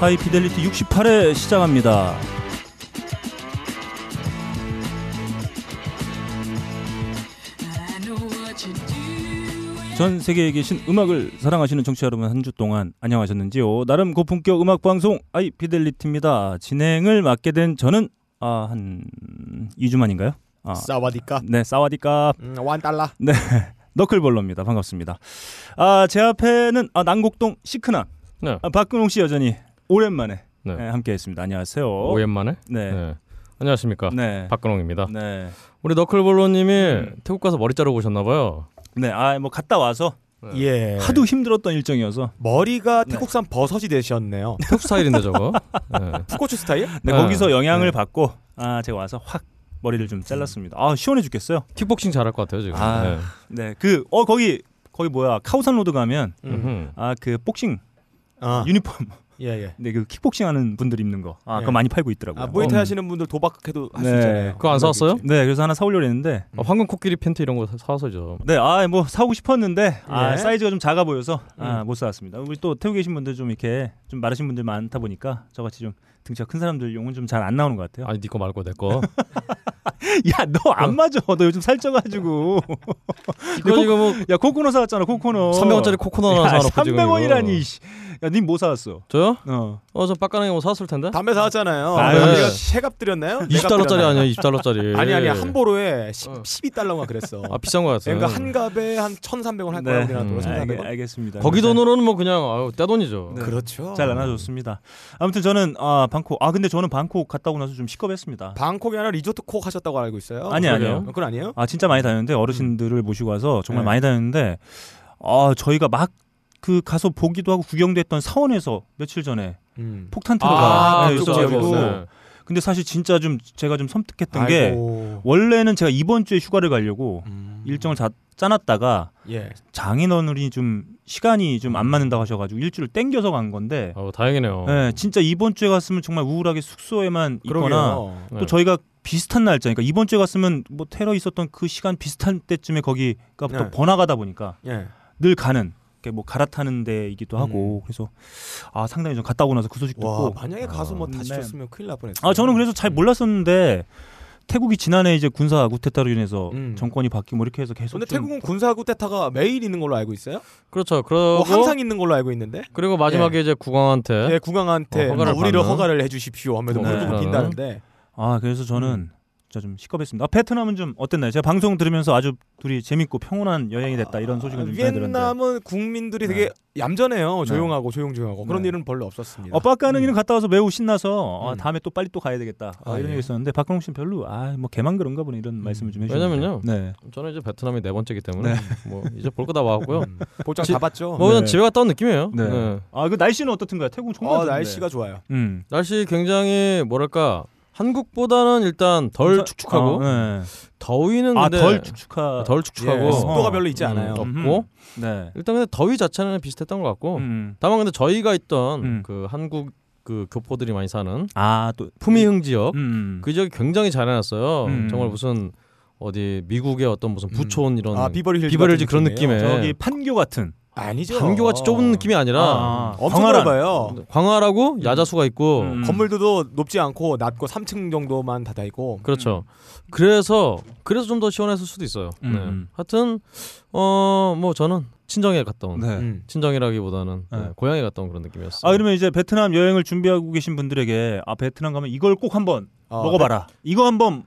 하이피델리티 68회 시작합니다. 전 세계에 계신 음악을 사랑하시는 청취자 여러분, 한 주 동안 안녕하셨는지요? 나름 고품격 음악 방송 하이피델리티입니다. 진행을 맡게 된 저는 한 2주 만인가요? 사와디카. 네, 사와디카. $1. 네, 너클볼러입니다. 반갑습니다. 제 앞에는 난곡동 시크남. 네. 박근홍 씨 여전히 오랜만에 네. 네, 함께했습니다. 안녕하세요. 오랜만에? 네. 네. 안녕하십니까? 네. 박근홍입니다. 네. 우리 너클볼러님이 태국 가서 머리 자르고 오셨나봐요. 네, 뭐 갔다 와서 예. 하도 힘들었던 일정이어서 머리가 태국산 네. 버섯이 되셨네요. 태국 스타일인데 저거. 네. 풋고추 스타일? 네, 네. 거기서 영향을 받고 제가 와서 확 머리를 좀 잘랐습니다. 시원해 죽겠어요. 킥복싱 잘할 것 같아요 지금. 네. 네, 그 거기 뭐야 카오산 로드 가면 그 복싱 유니폼. 예예. 근데 그 킥복싱하는 분들 입는 거. 예. 그거 많이 팔고 있더라고요. 무에타이 하시는 분들 도박해도 할 수 있잖아요. 네. 그거 안 사왔어요? 네, 그래서 하나 사오려고 했는데 황금 코끼리 팬티 이런 거 사와서죠. 네, 뭐 사오고 싶었는데 사이즈가 좀 작아 보여서 못 사왔습니다. 우리 또 태우고 계신 분들 좀 이렇게 좀 마르신 분들 많다 보니까 저같이 좀 등치가 큰 사람들 용은 좀 잘 안 나오는 것 같아요. 아니 네 거 말고 내 거. 야, 너 안 맞아. 너 요즘 살쪄가지고. 이거 뭐 야 코코넛 사왔잖아. 코코넛. 300원짜리 코코넛 하나 사왔어. 300원이라니. 야, 님 뭐 사왔어? 저요? 저 빡가능이 뭐 사왔을 텐데. 담배 사왔잖아요. 내가 세값 드렸나요? 20달러짜리 아니야? 20달러짜리. 아니 한 보로에 12달러가 그랬어. 비싼 거 같아요. 그러니까 한 갑에 한 1,300원 할 거야. 알겠습니다. 거기 돈으로는 뭐 그냥 떼돈이죠. 네. 그렇죠. 잘 나눠줬습니다. 아무튼 저는 방콕. 근데 저는 방콕 갔다 오고 나서 좀 식겁했습니다. 방콕이 아니라 리조트 콕 하셨다. 알고 있어요? 아니에요. 그건 아니에요? 진짜 많이 다녔는데 어르신들을 모시고 와서 정말 많이 다녔는데 저희가 막 그 가서 보기도 하고 구경도 했던 사원에서 며칠 전에 폭탄 테러가 있어가지고 근데 사실 진짜 좀 제가 좀 섬뜩했던 게 원래는 제가 이번 주에 휴가를 가려고 일정을 다 짜놨다가 장인어른이 좀 시간이 좀 안 맞는다고 하셔가지고 일주를 땡겨서 간 건데 다행이네요. 네, 진짜 이번 주에 갔으면 정말 우울하게 숙소에만 있거나 또 저희가 비슷한 날짜니까 그러니까 이번 주에 갔으면 뭐 테러 있었던 그 시간 비슷한 때쯤에 거기가 또 번화가다 보니까 늘 가는 뭐 갈아타는 데이기도 하고 그래서 상당히 좀 갔다 오고 나서 그 소식도 듣고 만약에 가서 뭐 다치셨으면 큰일 날 뻔했어요. 저는 그래서 잘 몰랐었는데 태국이 지난해 이제 군사 구테타로 인해서 정권이 바뀌고 뭐 이렇게 해서 계속. 근데 태국은 군사 구테타가 매일 있는 걸로 알고 있어요? 그렇죠. 그리고 항상 있는 걸로 알고 있는데. 그리고 마지막에 이제 국왕한테. 네, 국왕한테 우리를 허가를 해주십시오. 하면서 무릎을 빈다는데. 그래서 저는 진짜 좀 식겁했습니다. 베트남은 좀 어땠나요? 제가 방송 들으면서 아주 둘이 재밌고 평온한 여행이 됐다 이런 소식을 좀 전해드렸는데 베트남은 국민들이 되게 얌전해요. 조용하고 조용하고 그런 일은 별로 없었습니다. 빡가능이는 갔다 와서 매우 신나서 다음에 또 빨리 또 가야 되겠다 이런 얘기 있었는데 박근홍 씨는 별로 뭐 걔만 그런가 보네 이런 말씀을 좀 해주셨어요. 왜냐면요. 네. 저는 이제 베트남이 4번째이기 때문에 뭐 이제 볼 거 다 와갖고요. 볼장 다 봤죠. 뭐 그냥 집에 갔다 온 느낌이에요. 네. 네. 그 날씨는 어떻던가요? 태국은 정말 날씨가 좋아요. 날씨 굉장히 뭐랄까. 한국보다는 일단 덜 축축하고 네. 더위는 근데 덜 축축하고 습도가 별로 있지 않아요. 없고 네. 일단 근데 더위 자체는 비슷했던 것 같고 다만 근데 저희가 있던 그 한국 그 교포들이 많이 사는 또 푸미흥 지역 그 지역이 굉장히 잘 해놨어요. 정말 무슨 어디 미국의 어떤 무슨 부촌 이런 비버리힐즈 그런 느낌의 저기 판교 같은 아니죠. 판교같이 좁은 느낌이 아니라 엄청 넓어요. 광활하고 야자수가 있고 건물들도 높지 않고 낮고 3층 정도만 닫아 있고 그렇죠. 그래서 좀 더 시원했을 수도 있어요. 네. 하여튼 뭐 저는 친정에 갔다 온 친정이라기보다는 고향에 갔다 온 그런 느낌이었어요. 그러면 이제 베트남 여행을 준비하고 계신 분들에게 베트남 가면 이걸 꼭 한번 먹어봐라. 이거 한번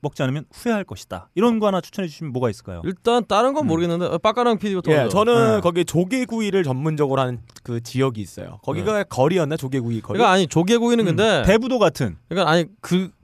먹지 않으면 후회할 것이다. 이런 거 하나 추천해 주시면 뭐가 있을까요? 일단 다른 건 모르겠는데 빠까랑 PD부터 먼저. 저는 거기 조개구이를 전문적으로 하는 그 지역이 있어요. 거기가 거리였나? 조개구이 거리? 그러니까 아니 조개구이는 근데 대부도 같은. 그러니까 아니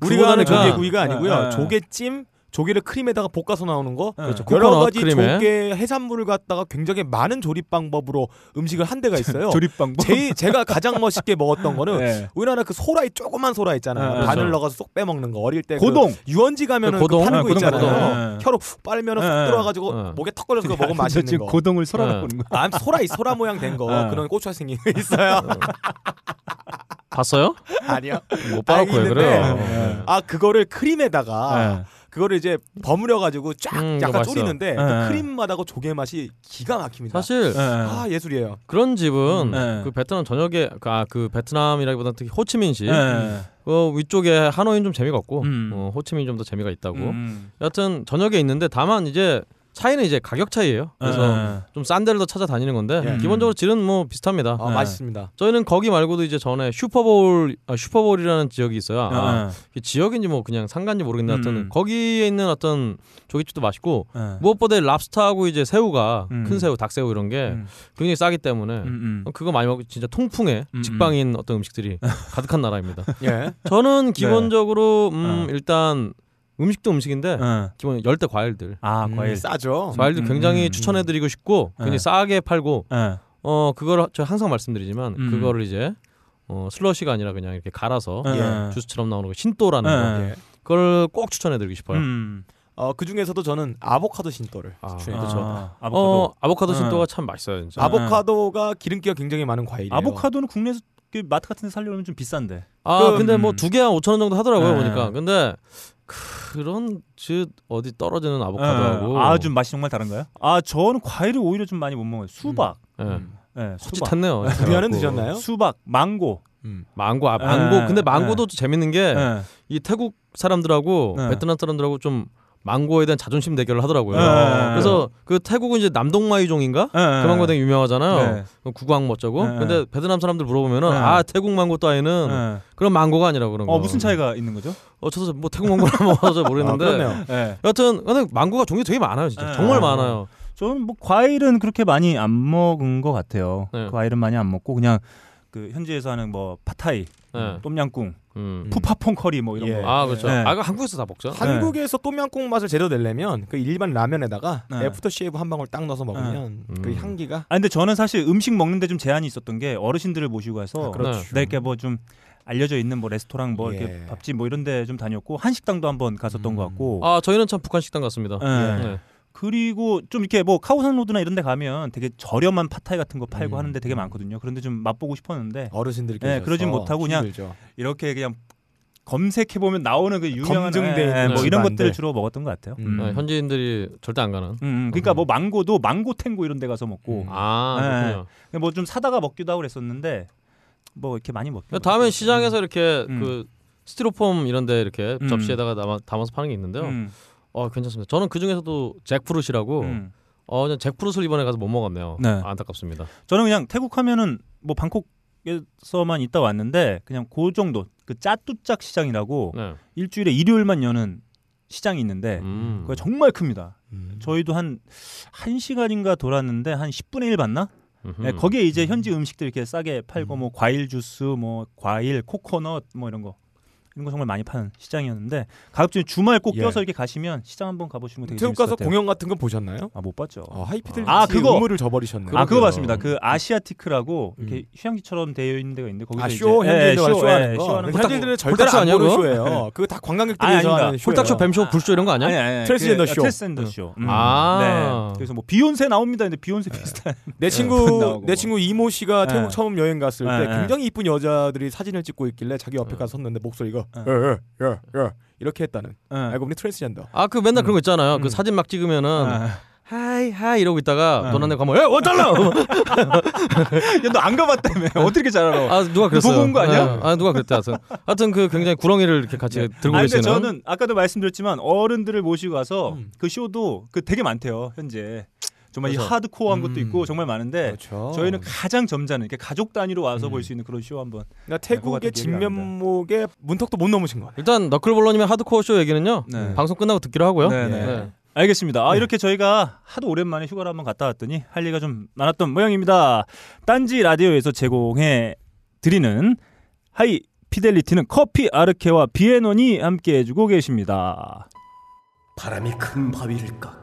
우리가 하는 조개구이가 아니고요. 조개찜, 조개를 크림에다가 볶아서 나오는 거. 그렇죠. 여러 가지 크림에. 조개 해산물을 갖다가 굉장히 많은 조립 방법으로 음식을 한 데가 있어요. 조립 방법. 제가 가장 멋있게 먹었던 거는 우리나라 그 소라이 조그만 소라 있잖아요. 바늘 넣어서 쏙 빼먹는 거. 어릴 때 고동. 그 유원지 가면은 고동. 그 파는 거 있잖아요. 고동. 혀로 훅 빨면은 훅 들어와가지고 목에 턱 걸려서 그거 먹으면 맛있는 지금 거. 고동을 소라 갖고 오는 거. 소라이 소라 모양 된 거. 그런 고추가 생긴 거 있어요. 봤어요? 아니요. 못 봤고요. 그래요. 그거를 크림에다가 그거를 이제 버무려가지고 쫙 약간 졸이는데 그 크림 맛하고 조개 맛이 기가 막힙니다. 사실 아 예술이에요. 그런 집은 그 베트남 전역에 그 베트남이라기보다 특히 호치민시 그 위쪽에 하노이는 좀 재미가 없고 호치민이 좀 더 재미가 있다고. 여튼 저녁에 있는데 다만 이제 차이는 이제 가격 차이예요. 그래서 좀 싼 데를 더 찾아다니는 건데 기본적으로 질은 뭐 비슷합니다. 아, 맛있습니다. 저희는 거기 말고도 이제 전에 슈퍼볼이라는 지역이 있어요. 아, 지역인지 뭐 그냥 상가인지 모르겠는데 하여튼 거기에 있는 어떤 조깃집도 맛있고 무엇보다 랍스터하고 이제 새우가 큰 새우, 닭새우 이런 게 굉장히 싸기 때문에 그거 많이 먹고 진짜 통풍에 직방인 어떤 음식들이 가득한 나라입니다. 예. 저는 기본적으로 일단 음식도 음식인데 기본 열대 과일들 과일 싸죠. 과일들 굉장히 추천해드리고 싶고 굉장히 싸게 팔고 그걸 제가 항상 말씀드리지만 그거를 이제 슬러시가 아니라 그냥 이렇게 갈아서 주스처럼 나오는 거 신또라는 거 그걸 꼭 추천해드리고 싶어요. 그 중에서도 저는 아보카도 신또를 추천해드리죠. 아보카도 신또가 참 맛있어요 진짜. 아보카도가 기름기가 굉장히 많은 과일이에요. 아보카도는 국내에서 마트 같은 데 살려면 좀 비싼데. 근데 뭐 두 개 한 5,000원 정도 하더라고요 보니까. 근데 그런 즉 어디 떨어지는 아보카도하고 좀 맛이 정말 다른가요? 저는 과일을 오히려 좀 많이 못 먹어요. 수박. 헛짓했네요. 우리나라는 드셨나요? 수박, 망고. 망고. 근데 망고도 재밌는 게 이 태국 사람들하고 베트남 사람들하고 좀 망고에 대한 자존심 대결을 하더라고요. 그래서 그 태국은 이제 남동마이종인가? 그 망고 되게 유명하잖아요. 국왕 멋져고. 근데 베트남 사람들 물어보면은 태국 망고 따위는 그런 망고가 아니라 그런 거. 무슨 차이가 있는 거죠? 저도 뭐 태국 망고라 먹어서 모르겠는데. 여튼 근데 망고가 종류 되게 많아요, 진짜. 정말 많아요. 저는 뭐 과일은 그렇게 많이 안 먹은 것 같아요. 과일은 많이 안 먹고 그냥 그 현지에서 하는 뭐 팟타이, 똠양꿍, 푸팟퐁 커리 뭐 이런 거. 그렇죠. 이거 한국에서 다 먹죠. 한국에서 똠양꿍 맛을 제대로 내려면 그 일반 라면에다가 애프터 쉐이브 한 방울 딱 넣어서 먹으면 그 향기가. 근데 저는 사실 음식 먹는데 좀 제한이 있었던 게 어르신들을 모시고 해서 내게 뭐 좀 알려져 있는 뭐 레스토랑 뭐 이렇게 밥집 뭐 이런데 좀 다녔고 한식당도 한번 갔었던 것 같고. 저희는 참 북한 식당 갔습니다. 그리고 좀 이렇게 뭐 카오산 로드나 이런데 가면 되게 저렴한 팟타이 같은 거 팔고 하는데 되게 많거든요. 그런데 좀 맛보고 싶었는데 어르신들께서 그러진 못하고 힘들죠. 그냥 이렇게 그냥 검색해 보면 나오는 그 유명한 뭐 이런 것들을 주로 먹었던 것 같아요. 현지인들이 절대 안 가는. 그러니까 뭐 망고도 망고탱고 이런데 가서 먹고. 뭐 좀 사다가 먹기도 하고 그랬었는데 뭐 이렇게 많이 먹. 다음에 시장에서 이렇게 그 스티로폼 이런데 이렇게 접시에다가 담아서 파는 게 있는데요. 괜찮습니다. 저는 그 중에서도 잭프루시라고 그냥 잭프루시를 이번에 가서 못 먹었네요. 안타깝습니다. 저는 그냥 태국 하면은 뭐 방콕에서만 있다 왔는데 그냥 그 정도 그 짜뚜짝 시장이라고 일주일에 일요일만 여는 시장이 있는데 그게 정말 큽니다. 저희도 한 시간인가 돌았는데 한 10분의 1 봤나? 거기에 이제 현지 음식들 이렇게 싸게 팔고 뭐 과일 주스, 뭐 과일, 코코넛 뭐 이런 거 정말 많이 파는 시장이었는데 가급적 주말 꼭 껴서 이렇게 가시면 시장 한번 가보시면 되게 재밌을 것 같아요. 태국 가서 공연 같은 건 보셨나요? 못 봤죠. 하이피델리티 의무를 저버리셨네요. 그거 봤습니다. 그 아시아티크라고 이렇게 휴양지처럼 되어 있는 데가 있는데 거기서 쇼 현지인들 쇼하는 거. 현지인들은 절대로 안 보는 쇼예요. 그거 다 관광객들이서 하는 쇼. 홀딱쇼, 뱀쇼, 불쇼 이런 거 아니야? 트랜스젠더 쇼. 그래서 뭐 비욘세 나옵니다. 근데 비욘세 비슷한. 내 친구 이모 씨가 태국 처음 여행 갔을 때 굉장히 이쁜 여자들이 사진을 찍고 있길래 자기 옆에 가서 섰는데 목소리가 이렇게 했다는. 알고 보니 트랜스젠더. 그 맨날 그런 거 있잖아요. 그 사진 막 찍으면은 하이 이러고 있다가 너네 가면 어쩔라. 야, 너 안 가봤다며. 어떻게 잘 알아? 누가 그랬어요? 보고 온 거 아니야? 누가 그랬대. 하여튼 그 굉장히 구렁이를 이렇게 같이 들고 계시는. 저는 아까도 말씀드렸지만 어른들을 모시고 가서 그 쇼도 그 되게 많대요 현재. 정말 이 하드코어한 것도 있고 정말 많은데 저희는 가장 점잖은 이렇게 가족 단위로 와서 볼 수 있는 그런 쇼 한번. 그러니까 태국의 진면목의 문턱도 못 넘으신 거예요. 일단 너클볼러님의 하드코어 쇼 얘기는요 방송 끝나고 듣기로 하고요. 알겠습니다. 이렇게 저희가 하도 오랜만에 휴가를 한번 갔다 왔더니 할 얘기가 좀 많았던 모양입니다. 딴지 라디오에서 제공해 드리는 하이 피델리티는 커피 아르케와 비앤원이 함께 해주고 계십니다. 바람이 큰 바위를 깎고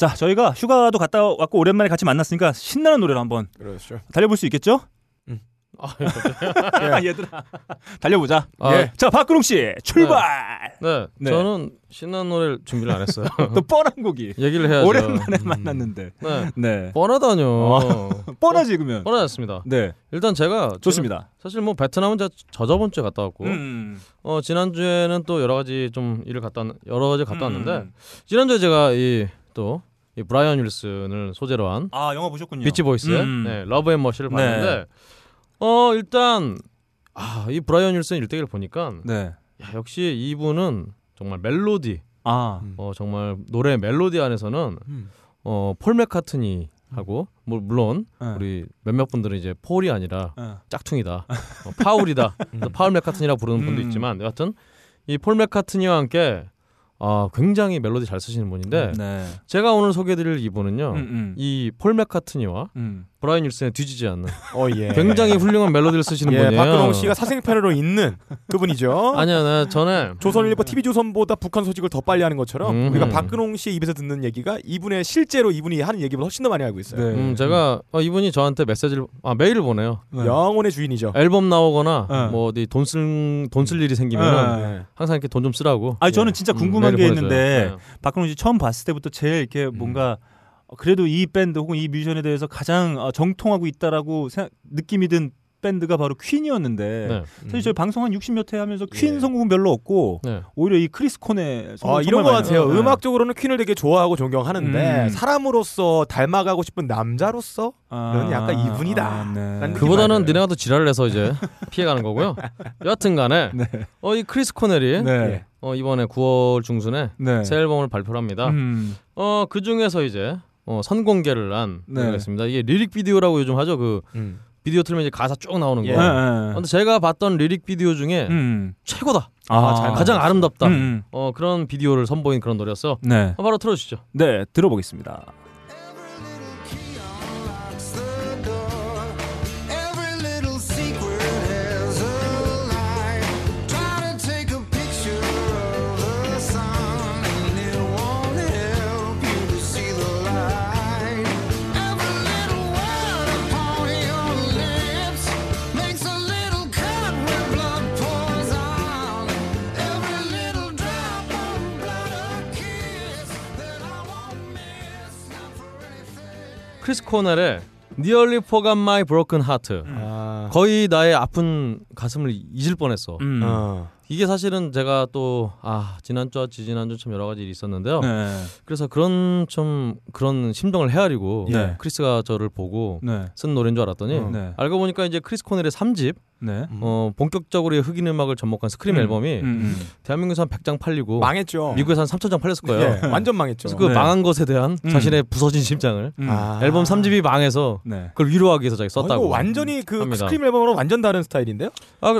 자, 저희가 휴가도 갔다 왔고 오랜만에 같이 만났으니까 신나는 노래로 한번 그렇죠. 달려볼 수 있겠죠? 예. 얘들아 달려보자. 아, 예. 자, 박근홍 씨 출발. 네. 저는 신나는 노래를 준비를 안 했어요. 또 뻔한 곡이 얘기를 해야죠. 오랜만에 만났는데. 네. 뻔하다뇨. 뻔하지 그러면. 뻔하셨습니다. 네. 일단 제가 좋습니다. 사실 뭐 베트남은 제가 저번 주에 갔다 왔고, 지난 주에는 또 여러 가지 좀 일을 여러 가지 갔다 왔는데, 지난 주에 제가 이 브라이언 윌슨을 소재로 한 영화 보셨군요. 비치 보이스의 러브 앤 머시를 봤는데. 일단 이 브라이언 윌슨 일대기를 보니까 역시 이분은 정말 멜로디, 정말 노래 멜로디 안에서는 폴 맥카트니 하고, 물론 우리 몇몇 분들은 이제 폴이 아니라 짝퉁이다, 파울이다, 파울 맥카트니라고 부르는 분도 있지만, 여하튼 이 폴 맥카트니와 함께 굉장히 멜로디 잘 쓰시는 분인데, 제가 오늘 소개해드릴 이분은요, 이 폴 맥카트니와 브라이언 윌슨에 뒤지지 않는 예. 굉장히 훌륭한 멜로디를 쓰시는 분이에요. 박근홍 씨가 사생팔으로 있는 그분이죠. 아니요, 전에 조선일보, TV조선보다 북한 소식을 더 빨리 하는 것처럼 우리가 박근홍 씨의 입에서 듣는 얘기가 이분의 실제로 이분이 하는 얘기보다 훨씬 더 많이 알고 있어요. 제가 이분이 저한테 메시지를 메일을 보내요. 영혼의 주인이죠. 앨범 나오거나 뭐 어디 돈 쓸 일이 생기면 항상 이렇게 돈 좀 쓰라고. 아니 저는 진짜 궁금한 게 있는데, 박근홍 씨 처음 봤을 때부터 제일 이렇게 뭔가 그래도 이 밴드 혹은 이 뮤지션에 대해서 가장 정통하고 있다라고 느낌이 든 밴드가 바로 퀸이었는데, 사실 저희 방송 한 60몇 회 하면서 퀸 선곡은 별로 없고, 오히려 이 크리스 코넬 이런 거 같아요. 음악적으로는 퀸을 되게 좋아하고 존경하는데, 사람으로서 닮아가고 싶은 남자로서 는 약간 이분이다. 그보다는 니네가 더 지랄을 해서 이제 피해가는 거고요. 여하튼간에 이 크리스 코넬이 이번에 9월 중순에 새 앨범을 발표를 합니다. 그 중에서 이제 선공개를 한 노래가 있습니다. 이게 리릭 비디오라고 요즘 하죠. 그 비디오 틀면 이제 가사 쭉 나오는 거. 근데 제가 봤던 리릭 비디오 중에 최고다. 가장 아름답다. 그런 비디오를 선보인 그런 노래였어요. 바로 틀어주시죠. 네, 들어보겠습니다. 크리스 코넬의 Nearly Forgot My Broken Heart, 거의 나의 아픈 가슴을 잊을 뻔했어. 이게 사실은 제가 또 지난주와 지난주 참 여러 가지 일이 있었는데요. 그래서 그런 심정을 헤아리고 크리스가 저를 보고 쓴 노래인 줄 알았더니, 알고 보니까 이제 크리스 코넬의 3집 본격적으로 흑인 음악을 접목한 스크림 앨범이 대한민국에서 한 100장 팔리고 망했죠. 미국에서 한 3,000장 팔렸을 거예요. 완전 망했죠. 그래서 그 망한 것에 대한 자신의 부서진 심장을 앨범 3집이 망해서 그걸 위로하기 위해서 자기 썼다고. 완전히 그 합니다. 스크림 앨범으로 완전 다른 스타일인데요?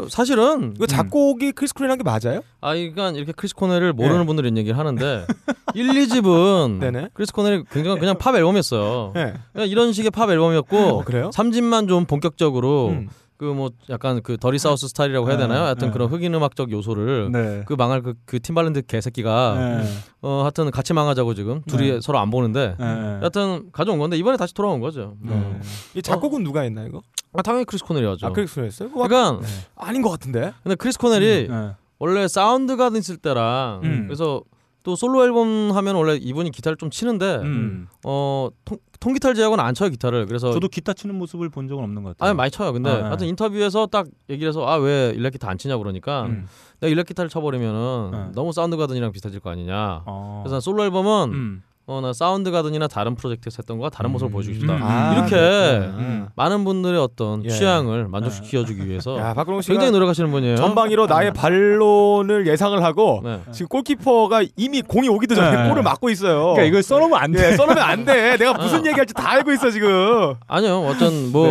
사실은 그 작곡이 크리스 코넬한 게 맞아요? 그러니까 이렇게 크리스 코넬을 모르는 분들은 얘기를 하는데 1, 2집은 크리스 코넬이 굉장히 그냥 팝 앨범이었어요. 그냥 이런 식의 팝 앨범이었고 3집만 좀 본격적으로 그 뭐 약간 그 더리 사우스 스타일이라고 해야 되나요? 하여튼 그런 흑인 음악적 요소를 그 망할 그 팀발랜드 개새끼가 하여튼 같이 망하자고 지금 둘이 서로 안 보는데 하여튼 가져온 건데 이번에 다시 돌아온 거죠. 이 작곡은 누가 했나 이거? 당연히 크리스 코넬이었죠. 크리스 코넬이었어요? 그러니까 아닌 것 같은데. 근데 크리스 코넬이 원래 사운드가든 있을 때랑 그래서 또 솔로 앨범 하면 원래 이분이 기타를 좀 치는데 통기타를 제외하고는 안 쳐요 기타를. 그래서 저도 기타 치는 모습을 본 적은 없는 것 같아요. 많이 쳐요. 근데 하여튼 인터뷰에서 딱 얘기를 해서 왜 일렉 기타 안 치냐 그러니까 내가 일렉 기타를 쳐버리면은 너무 사운드가든이랑 비슷해질 거 아니냐. 그래서 솔로 앨범은 나 사운드가든이나 다른 프로젝트에서 했던 거와 다른 모습을 보여주고 싶다. 이렇게 많은 분들의 어떤 취향을 만족시켜주기 위해서 굉장히 노력하시는 분이에요. 전방위로 나의 반론을 예상을 하고 지금 골키퍼가 이미 공이 오기도 전에 골을 막고 있어요. 그러니까 이걸 써놓으면 안 돼. 써놓으면 안 돼. 내가 무슨 얘기할지 다 알고 있어 지금. 아니요. 어쩐 뭐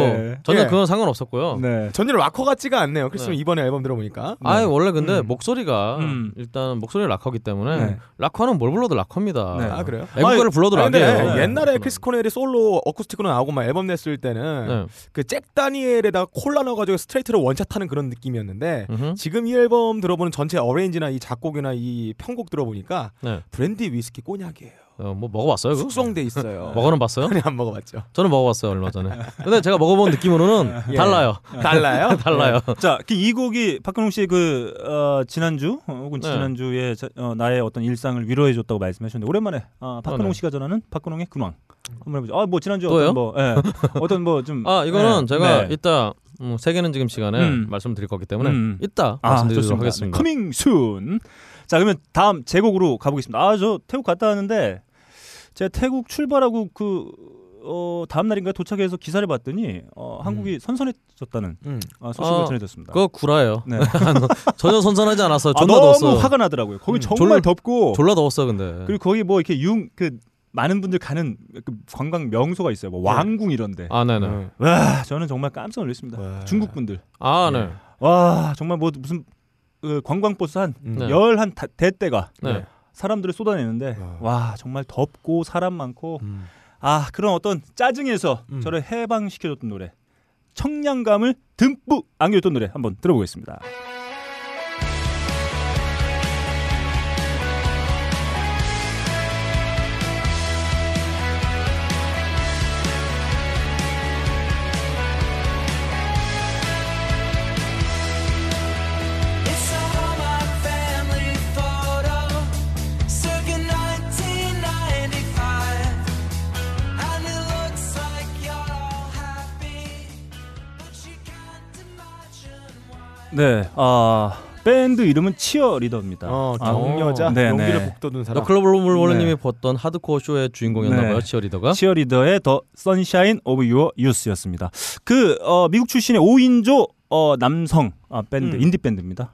전혀 그건 상관없었고요. 전혀 락커 같지가 않네요. 크리스는 이번에 앨범 들어보니까 원래 근데 목소리가 일단 목소리가 락커기 때문에 락커는 뭘 불러도 락커입니다. 그래요? 그거를 불러도 락이에요. 옛날에 크리스 코넬이 솔로 어쿠스틱으로 나오고 막 앨범 냈을 때는 그 잭 다니엘에다가 콜라 넣어가지고 스트레이트로 원샷하는 그런 느낌이었는데 지금 이 앨범 들어보는 전체 어레인지나 이 작곡이나 이 편곡 들어보니까 브랜디 위스키 꼬냑이에요. 뭐 먹어봤어요? 숙성돼 있어요. 먹어는 봤어요? 아니, 안 먹어봤죠. 저는 먹어봤어요 얼마 전에. 근데 제가 먹어본 느낌으로는 예. 달라요. 달라요? 달라요. 예. 자, 이 곡이 박근홍 씨의 그 지난주 혹은 지난주에 나의 어떤 일상을 위로해줬다고 말씀하셨는데 오랜만에 박근홍 씨가 전하는 박근홍의 근황 한번 해보죠. 뭐 지난주 어떤 뭐 어떤 뭐 좀 이거는 제가 이따 세계는 지금 시간에 말씀드릴 거기 때문에 이따 말씀드리도록 하겠습니다. Coming soon. 자, 그러면 다음 제곡으로 가보겠습니다. 저 태국 갔다 왔는데 제가 태국 출발하고 그 다음 날인가 도착해서 기사를 봤더니 한국이 선선해졌다는 소식을 전해졌습니다. 그거 구라예요. 네. 전혀 선선하지 않았어요. 존나 너무 더웠어요. 화가 나더라고요. 거기 정말 덥고 졸라 더웠어요, 근데. 그리고 거기 뭐 이렇게 많은 분들 가는 관광 명소가 있어요. 뭐 왕궁 이런데. 네네. 와, 저는 정말 깜짝 놀랐습니다. 와. 중국 분들. 네. 와, 정말 뭐 무슨 그 관광버스 한 열 한 대대가 사람들을 쏟아내는데 와, 정말 덥고 사람 많고 그런 어떤 짜증에서 저를 해방시켜줬던 노래, 청량감을 듬뿍 안겨줬던 노래 한번 들어보겠습니다. 네, 밴드 이름은 치어리더입니다. 경여자, 용기를 북돋은 사람. 더 클로블 월러님이 봤던 하드코어 쇼의 주인공이었나봐요, 치어리더가. 치어리더의 더 선샤인 오브 유어 유스였습니다. 미국 출신의 5인조 남성 밴드, 인디 밴드입니다.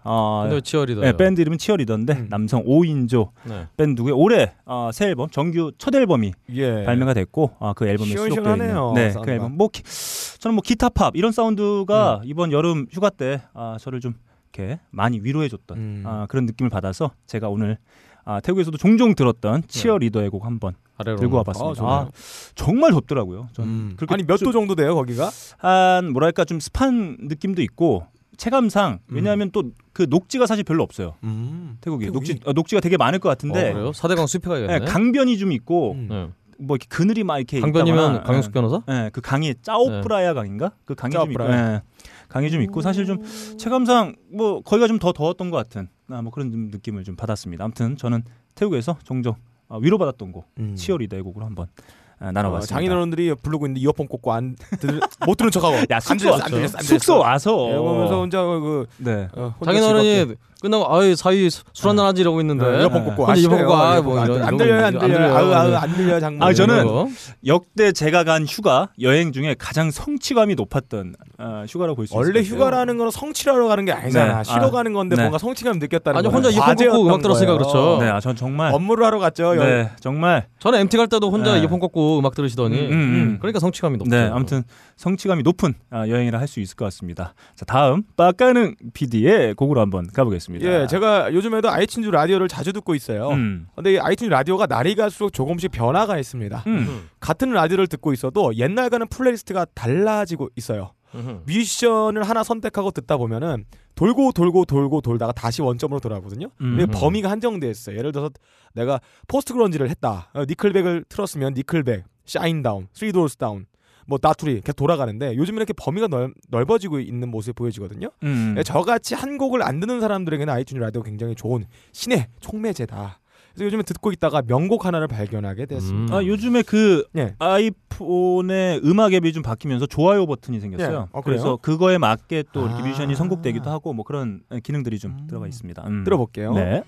치어리더. 네, 밴드 이름은 치어리더인데 남성 5인조 밴드고요. 올해 새 앨범, 정규 첫 앨범이 발매가 됐고 그 앨범이 수록되어 있는. 네, 그 앨범. 저는 뭐 기타 팝 이런 사운드가 이번 여름 휴가 때 저를 좀 이렇게 많이 위로해줬던 그런 느낌을 받아서 제가 오늘 태국에서도 종종 들었던 치어리더의 곡 한번 들고 와봤습니다. 정말 덥더라고요. 아니 몇 도 정도 돼요 거기가? 한 뭐랄까 좀 습한 느낌도 있고 체감상 왜냐하면 또 그 녹지가 사실 별로 없어요. 태국이 녹지가 되게 많을 것 같은데. 그래요? 4대강 숲이가 있네. 강변이 좀 있고. 뭐 이렇게 그늘이 막 이렇게 강변이면 강영숙 변호사? 네, 그 강이 짜오프라야 강인가? 그 강이 좀 있고, 강이 좀 있고 사실 좀 체감상 뭐 거기가 좀 더 더웠던 것 같은 뭐 그런 좀 느낌을 좀 받았습니다. 아무튼 저는 태국에서 종종 위로받았던 곡 치어리더의 곡으로 한번 나눠봤습니다. 장인어른들이 부르고 있는데 이어폰 꽂고 못 들은 척하고 야 숙소 와서 이러면서 혼자 장인어른이 끝나고 사이 술 한잔 하지 이러고 있는데 이어폰 꽂고 안 들려요 안 들려요 장모. 저는 역대 제가 간 휴가 여행 중에 가장 성취감이 높았던 휴가라고 볼 수 있어요. 원래 휴가라는 건 성취하러 가는 게 아니잖아. 쉬러 가는 건데 뭔가 성취감 느꼈다는 거. 아니 혼자 이어폰 꽂고 음악 들었으니까 그렇죠. 네, 전 정말 업무를 하러 갔죠. 네, 정말 저는 MT 갈 때도 혼자 이어폰 꽂고 음악 들으시더니 그러니까 성취감이 높죠. 네, 아무튼 성취감이 높은 여행이라 할 수 있을 것 같습니다. 자, 다음 빠까능 PD의 곡으로 한번 가보겠습니다. 예, 제가 요즘에도 아이튠즈 라디오를 자주 듣고 있어요. 근데 이 아이튠즈 라디오가 날이 갈수록 조금씩 변화가 있습니다. 같은 라디오를 듣고 있어도 옛날과는 플레이리스트가 달라지고 있어요. 뮤지션을 하나 선택하고 듣다 보면은 돌고 돌다가 다시 원점으로 돌아오거든요. 근데 범위가 한정돼 있어요. 예를 들어서 내가 포스트 그런지를 했다. 니클백을 틀었으면 니클백, 샤인다운, 쓰리 도어스 다운, 뭐 나투리 계속 돌아가는데 요즘 이렇게 범위가 넓어지고 있는 모습이 보여지거든요. 저같이 한 곡을 안 듣는 사람들에게는 아이튠즈 라디오가 굉장히 좋은 신의 촉매제다. 그래서 요즘에 듣고 있다가 명곡 하나를 발견하게 됐습니다. 요즘에 아이폰의 음악 앱이 좀 바뀌면서 좋아요 버튼이 생겼어요. 그래서 그거에 맞게 또 이렇게 뮤지션이 선곡되기도 하고 뭐 그런 기능들이 좀 들어가 있습니다. 들어볼게요. 네.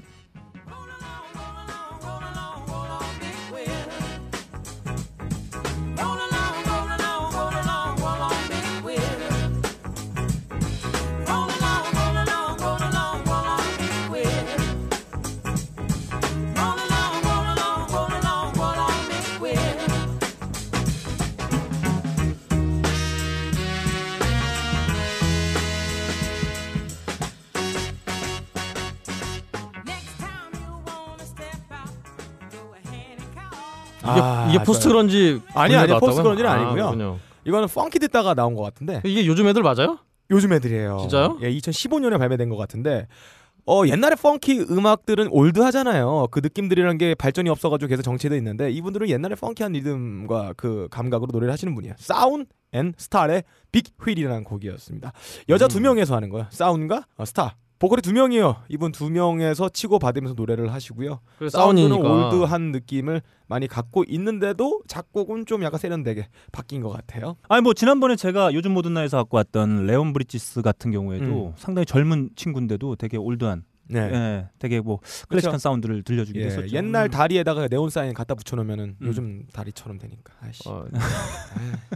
이게 포스트 그런지 아니요 포스트 그런지는 아니고요. 그렇군요. 이거는 펑키 듣다가 나온 것 같은데 이게 요즘 애들 맞아요? 요즘 애들이에요. 진짜요? 예, 2015년에 발매된 것 같은데 옛날에 펑키 음악들은 올드하잖아요. 그 느낌들이란 게 발전이 없어가지고 계속 정체돼 있는데 이분들은 옛날에 펑키한 리듬과 그 감각으로 노래를 하시는 분이에요. 사운 앤 스타의 빅 휠이라는 곡이었습니다. 여자 두 명에서 하는 거예요. 사운과 스타. 보컬이 두 명이에요. 이분 두 명에서 치고 받으면서 노래를 하시고요. 사운드는 올드한 느낌을 많이 갖고 있는데도 작곡은 좀 약간 세련되게 바뀐 것 같아요. 아니 뭐 지난번에 제가 요즘 모든 나에서 갖고 왔던 레온 브리지스 같은 경우에도 상당히 젊은 친구인데도 되게 올드한 되게 뭐 클래식한 그쵸? 사운드를 들려주기도 했었죠. 옛날 다리에다가 네온 사인 갖다 붙여놓으면은 요즘 다리처럼 되니까. 아이씨.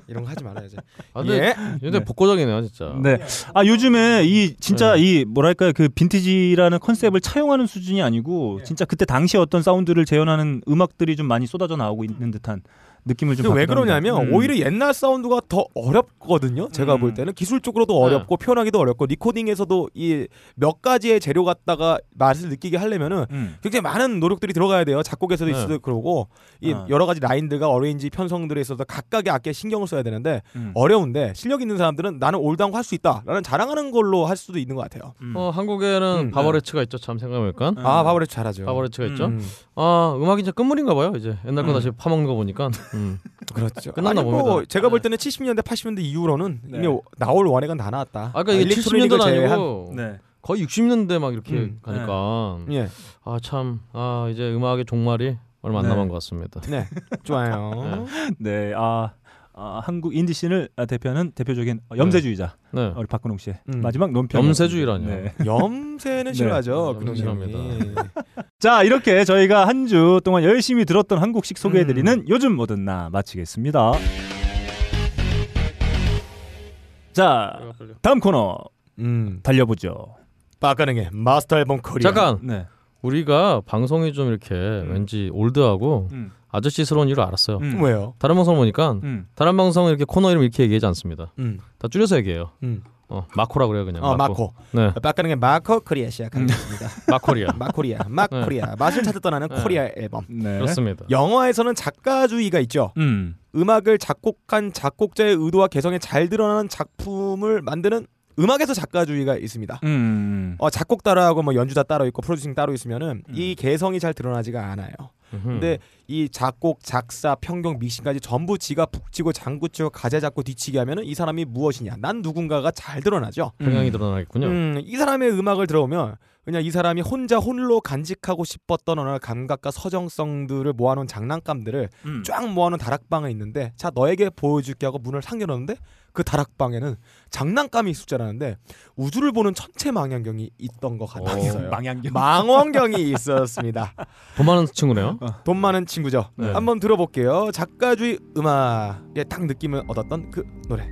이런 거 하지 말아야지. 아, 근데 복고적이네요, 진짜. 네. 아 요즘에 이 진짜 이 뭐랄까요 그 빈티지라는 컨셉을 차용하는 수준이 아니고 진짜 그때 당시 어떤 사운드를 재현하는 음악들이 좀 많이 쏟아져 나오고 있는 듯한. 느낌을 좀 왜 그러냐면 오히려 옛날 사운드가 더 어렵거든요. 제가 볼 때는 기술적으로도 어렵고 표현하기도 어렵고 리코딩에서도 이 몇 가지의 재료 갖다가 맛을 느끼게 하려면은 굉장히 많은 노력들이 들어가야 돼요. 작곡에서도 있어도 그러고 이 여러 가지 라인들과 어레인지 편성들에 있어서 각각의 악기에 신경을 써야 되는데 어려운데 실력 있는 사람들은 나는 올드한 거 할 수 있다라는 자랑하는 걸로 할 수도 있는 것 같아요. 한국에는 바버레츠가 있죠. 참 생각해보니까 아 바버레츠 잘하죠. 바버레츠가 있죠. 아 음악이 이제 끝물인가 봐요. 이제 옛날 거 다시 파먹는 거 보니까. 그렇죠. 끝났나 봅니다. 뭐 제가 볼 때는 70년대, 80년대 이후로는 이미 나올 원액은 다 나왔다. 아까 이게 70년대는 아니고 거의 60년대 막 이렇게 가니까. 예. 아 참, 아 이제 음악의 종말이 얼마 안 남은 것 같습니다. 네, 좋아요. 네, 한국 인디씬을 대표하는 대표적인 염세주의자 우리 박근홍 씨의 마지막 논평. 염세주의라뇨. 네. 염세는 싫어하죠. 근홍 씨입니다. 자 이렇게 저희가 한 주 동안 열심히 들었던 한국식 소개해드리는 요즘 뭐든 나 마치겠습니다. 자 다음 코너 달려보죠. 박근홍의 마스터 앨범 코리아. 잠깐 우리가 방송이 좀 이렇게 왠지 올드하고 아저씨스러운 이유를 알았어요. 왜요? 다른 방송 보니까 다른 방송은 이렇게 코너 이름 이렇게 얘기하지 않습니다. 다 줄여서 얘기해요. 마코라 그래요 그냥. 마코. 네. 빡가는 게 마코 코리아 시작합니다. 마코리아. 마코리아. 맛을 찾아 떠나는 코리아 앨범. 네. 그렇습니다. 영화에서는 작가주의가 있죠. 음악을 작곡한 작곡자의 의도와 개성에 잘 드러나는 작품을 만드는 음악에서 작가주의가 있습니다. 작곡 따로하고 뭐 연주자 따로 있고 프로듀싱 따로 있으면은 이 개성이 잘 드러나지가 않아요. 근데 이 작곡, 작사, 편곡, 믹싱까지 전부 지가 북치고 장구치고 가재 잡고 뒤치게 하면은 이 사람이 무엇이냐? 난 누군가가 잘 드러나죠. 경향이 드러나겠군요. 이 사람의 음악을 들어보면 그냥 이 사람이 홀로 간직하고 싶었던 어느 감각과 서정성들을 모아놓은 장난감들을 쫙 모아놓은 다락방에 있는데 자 너에게 보여줄게 하고 문을 상겨놓는데 그 다락방에는 장난감이 있을 줄 알았는데 우주를 보는 천체 망원경이 있던 것 같았어요. 망원경이 있었습니다. 돈 많은 친구네요. 돈 많은 친구죠. 네. 한번 들어볼게요. 작가주의 음악에 딱 느낌을 얻었던 그 노래.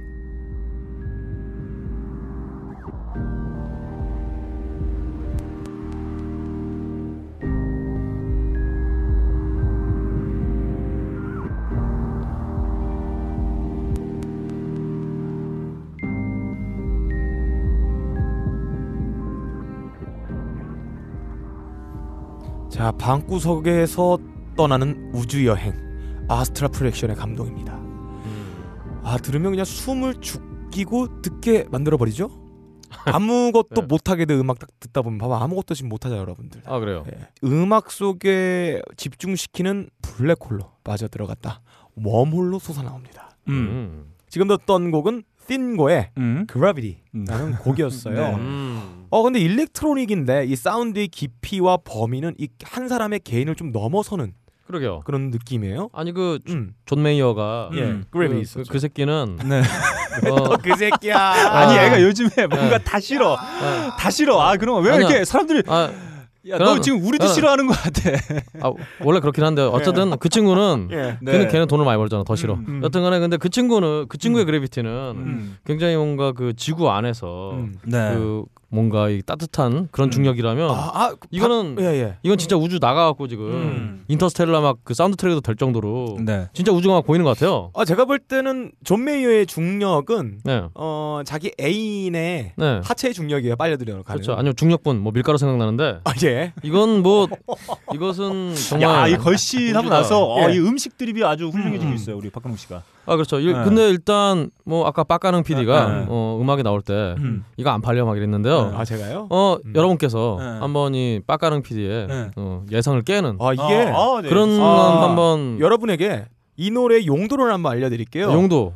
자, 방구석에서 떠나는 우주여행 아스트라 프로젝션의 감동입니다. 아 들으면 그냥 숨을 죽이고 듣게 만들어버리죠. 아무것도 못하게 돼. 음악 딱 듣다 보면 봐봐 아무것도 지금 못하자 여러분들. 아 그래요? 네. 음악 속에 집중시키는 블랙홀로 빠져 들어갔다 웜홀로 솟아나옵니다. 지금 듣던 곡은 띵고의 그라비티라는 곡이었어요. 근데 일렉트로닉인데 이 사운드의 깊이와 범위는 이 한 사람의 개인을 좀 넘어서는 그러게요. 그런 느낌이에요. 아니 그 존 메이어가 그래비 있었죠. 그 새끼는 그 새끼야. 아니 애가 요즘에 뭔가 다 싫어. 아 그럼 왜 이렇게 사람들이 야, 너 지금 우리도 싫어하는 것 같아. 아, 원래 그렇긴 한데 어쨌든 그 친구는 걔는 돈을 많이 벌잖아. 더 싫어. 여튼간에 근데 그 친구의 그래비티는 굉장히 뭔가 그 지구 안에서 그 뭔가 이 따뜻한 그런 중력이라면 이건 진짜 우주 나가갖고 지금 인터스텔라 막 그 사운드 트랙도 될 정도로 진짜 우주가 막 보이는 것 같아요. 아 제가 볼 때는 존 메이어의 중력은 자기 애인의 하체의 중력이에요. 빨려들어 가는. 그렇죠. 아니요 중력분 뭐 밀가루 생각나는데. 아 예. 이건 뭐 이것은 정말 야 이 걸신 하고 나서 이 음식 드립이 아주 훌륭해지고 있어요 우리 박근홍 씨가. 아 그렇죠. 네. 근데 일단 뭐 아까 빡가능 PD가 네. 음악이 나올 때 이거 안 팔려 막 이랬는데요. 네. 아 제가요? 여러분께서 네. 한번 이 빡가능 PD의 네. 예상을 깨는 아 이게 네. 그런 한번 여러분에게 이 노래의 용도를 한번 알려드릴게요. 용도.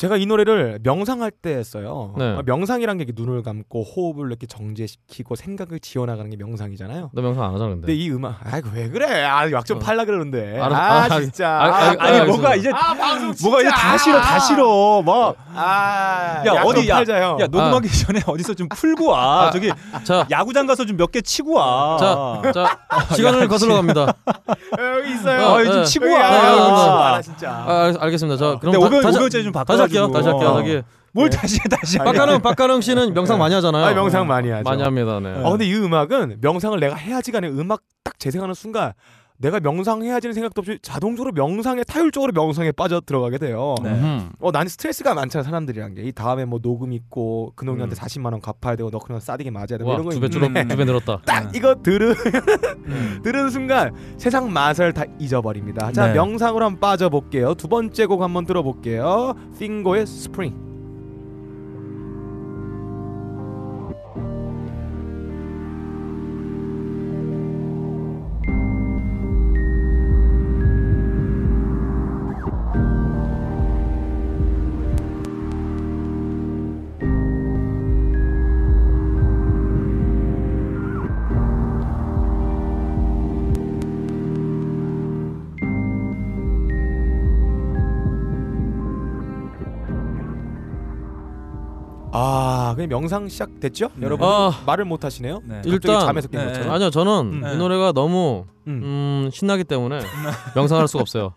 제가 이 노래를 명상할 때 했어요. 네. 명상이란 게 눈을 감고 호흡을 이렇게 정제시키고 생각을 지어나가는 게 명상이잖아요. 나 명상 안 하잖아 근데. 근데 이 음악, 아이고 왜 그래? 아 약 좀 팔라 그러는데. 아 진짜. 아니 뭐가 이제 뭐가 이제 다 싫어 다 싫어. 뭐. 야 어디 팔자요. 야 녹음하기 전에 어디서 좀 풀고 와. 저기 야구장 가서 좀 몇 개 치고 와. 자 시간을 거슬러 갑니다. 여기 있어요. 여기 좀 치고 와. 진짜. 아 알겠습니다. 저 그럼 오병이어제 좀 바꿔. 다시 할게요. 저기 뭘 네. 다시. 박가능 씨는 명상 많이 하잖아요. 아, 명상 많이 하죠. 많이 합니다. 네. 근데 이 음악은 명상을 내가 해야지간에 음악 딱 재생하는 순간 내가 명상해야지는 생각도 없이 자동적으로 명상에 타율적으로 명상에 빠져 들어가게 돼요. 네. 난 스트레스가 많잖아 사람들이란 게. 이 다음에 뭐 녹음 있고 그 놈한테 40만 원 갚아야 되고 너 그냥 싸대기 맞아야 되고 와, 이런 거 있는데 두 배 늘었다. 딱 이거 들은 순간 세상 맛을 다 잊어버립니다. 자 네. 명상으로 한번 빠져볼게요. 두 번째 곡 한번 들어볼게요. 싱고의 Spring. 그냥 명상 시작됐죠? 여러분 말을 못 하시네요? 네. 일단 잠에서 깬 것처럼. 아니요 저는 이 노래가 너무 신나기 때문에 명상할 수가 없어요.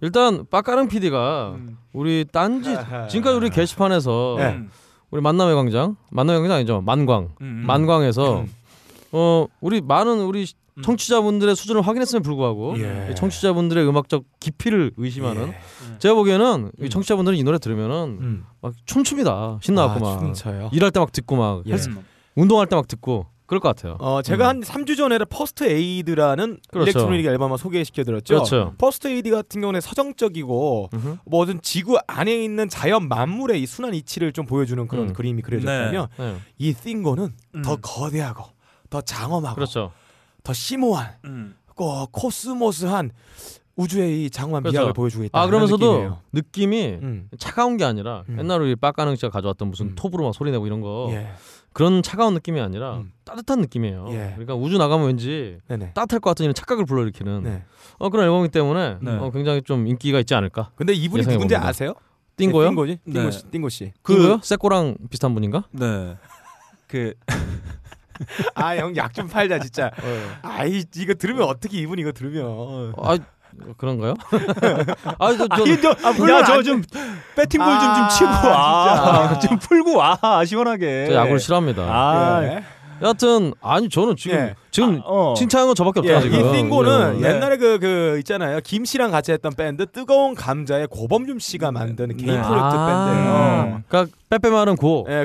일단 빡가릉 PD가 우리 딴지 지금까지 우리 게시판에서 우리 만남의 광장 아니죠 만광 만광에서 우리 많은 우리 청취자분들의 수준을 확인했음에 불구하고 예. 청취자분들의 음악적 깊이를 의심하는 예. 제가 보기에는 청취자분들은 이 노래 들으면은 막 춤춥니다. 신나갖고 막 춤춰요. 일할 때 막 듣고 막 예. 운동할 때 막 듣고 그럴 것 같아요. 제가 한 3주 전에 퍼스트 에이드라는 그렇죠. 일렉트로닉 앨범을 소개시켜드렸죠. 그렇죠. 퍼스트 에이드 같은 경우는 서정적이고 뭐든 지구 안에 있는 자연 만물의 이 순환 이치를 좀 보여주는 그런 그림이 그려졌다면 네. 네. 이 싱고는 더 거대하고 더 장엄하고 그렇죠. 더 심오한, 코스모스한 우주의 이 장엄한 그렇죠. 미학을 보여주고 있다. 그러면서도 느낌이 차가운 게 아니라 옛날 우리 빡가능 씨가 가져왔던 무슨 톱으로 막 소리 내고 이런 거 예. 그런 차가운 느낌이 아니라 따뜻한 느낌이에요. 예. 그러니까 우주 나가면 왠지 네네. 따뜻할 것 같은 이런 착각을 불러일으키는 네. 그런 앨범이기 때문에 네. 굉장히 좀 인기가 있지 않을까. 근데 이분이 누군지 아세요? 띵고요? 띵고지? 띵고 씨. 그 세코랑 비슷한 분인가? 네. 형 약 좀 팔자 진짜. 이거 들으면 어떻게 이분 이거 들으면. 그런가요? 저 좀 배팅볼 좀 치고 와. 좀 풀고 와 시원하게. 저 야구를 싫어합니다. 예. 여하튼 저는 지금 칭찬한 건 저밖에 없잖아. 지금 이 싱고는 옛날에 그 있잖아요 김씨랑 같이 했던 밴드 뜨거운 감자의 고범준 씨가 만든 개인 프로젝트 밴드예요. 그러니까 빼빼마는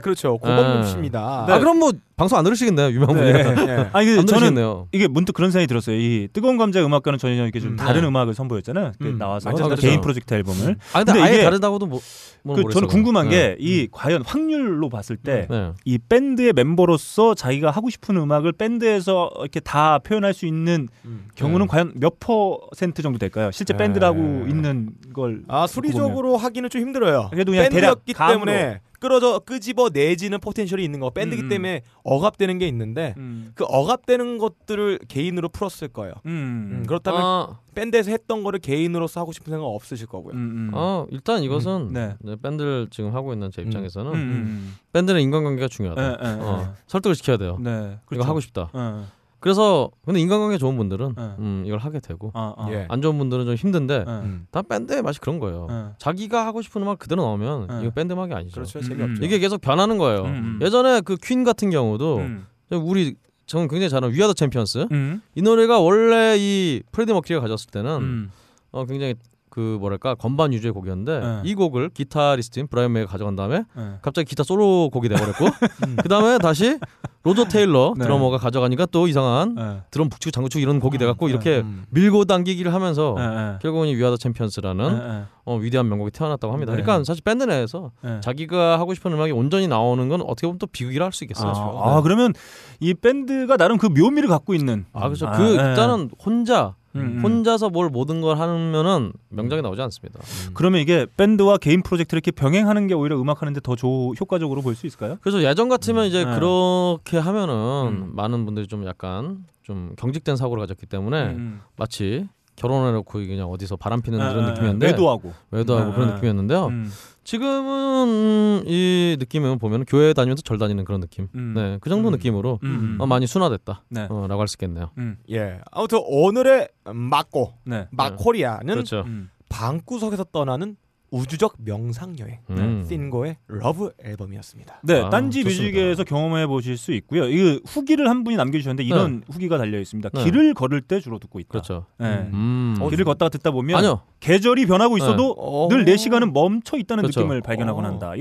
그렇죠 고범준 씨입니다. 네. 그럼 뭐 방송 안 들으시겠네요 유명한 분이라. 네. 근데 저는 이게 문득 그런 생각이 들었어요. 이 뜨거운 감자 음악과는 전혀 이렇게 좀 다른 음악을 선보였잖아요. 나와서 개인 프로젝트 앨범을. 근데 아예 다르다고도 모르겠어요. 저는 궁금한 게 이 과연 확률로 봤을 때 이 밴드의 멤버로서 자기가 하고 싶은 음악을 밴드에서 이렇게 다 표현할 수 있는 경우는 과연 몇 퍼센트 정도 될까요? 실제 밴드라고 있는 걸 수리적으로 하기는 좀 힘들어요. 그래도 그냥 밴드였기 때문에 끄집어 내지는 포텐셜이 있는 거 밴드기 때문에 억압되는 게 있는데 그 억압되는 것들을 개인으로 풀었을 거예요. 그렇다면 밴드에서 했던 거를 개인으로서 하고 싶은 생각 없으실 거고요. 일단 이것은 네, 밴드를 지금 하고 있는 제 입장에서는 밴드는 인간관계가 중요하다. 설득을 시켜야 돼요. 네, 그렇죠. 이거 하고 싶다. 그래서 근데 인간관계 좋은 분들은 이걸 하게 되고 예. 안 좋은 분들은 좀 힘든데 다 밴드의 맛이 그런 거예요. 자기가 하고 싶은 음악 그대로 나오면 이거 밴드 음악이 아니죠. 그렇죠. 재미없죠. 이게 계속 변하는 거예요. 예전에 그 퀸 같은 경우도 우리 저는 굉장히 잘 아는 We Are The Champions 이 노래가 원래 이 프레디 머큐리가 가졌을 때는 굉장히 그 뭐랄까 건반 위주의 곡이었는데 네. 이 곡을 기타리스트인 브라이언 메이가 가져간 다음에 네. 갑자기 기타 소로 곡이 돼버렸고 그 다음에 다시 로저 테일러 네. 드러머가 가져가니까 또 이상한 네. 드럼 북치고 장구치고 이런 곡이 돼갖고 이렇게 밀고 당기기를 하면서 결국은 이 위아더 챔피언스라는 위대한 명곡이 태어났다고 합니다. 네. 그러니까 사실 밴드 내에서 자기가 하고 싶은 음악이 온전히 나오는 건 어떻게 보면 또 비극이라 할 수 있겠어요. 그러면 이 밴드가 나름 그 묘미를 갖고 있는 그렇죠. 일단은 혼자서 뭘 모든 걸 하면은 명작이 나오지 않습니다. 그러면 이게 밴드와 개인 프로젝트를 이렇게 병행하는 게 오히려 음악하는데 더 효과적으로 볼 수 있을까요? 그래서 예전 같으면 이제 그렇게 하면은 많은 분들이 좀 약간 좀 경직된 사고를 가졌기 때문에 마치 결혼해놓고 그냥 어디서 바람피는 그런 느낌이었는데 외도하고 그런 느낌이었는데요. 지금은 이 느낌을 보면 교회 다니면서 절 다니는 그런 느낌. 네, 그 정도 느낌으로 많이 순화됐다라고 할 수 있겠네요. 예, 아무튼 오늘의 막고 막코리아는 그렇죠. 방구석에서 떠나는 우주적 명상 여행 싱고의 러브 앨범이었습니다. 네, 딴지 좋습니다. 뮤직에서 경험해 보실 수 있고요. 이 후기를 한 분이 남겨주셨는데 이런 후기가 달려 있습니다. 길을 걸을 때 주로 듣고 있다. 그렇죠. 네. 길을 걷다가 듣다 보면 계절이 변하고 있어도 늘 내 시간은 멈춰 있다는 느낌을 발견하곤 한다.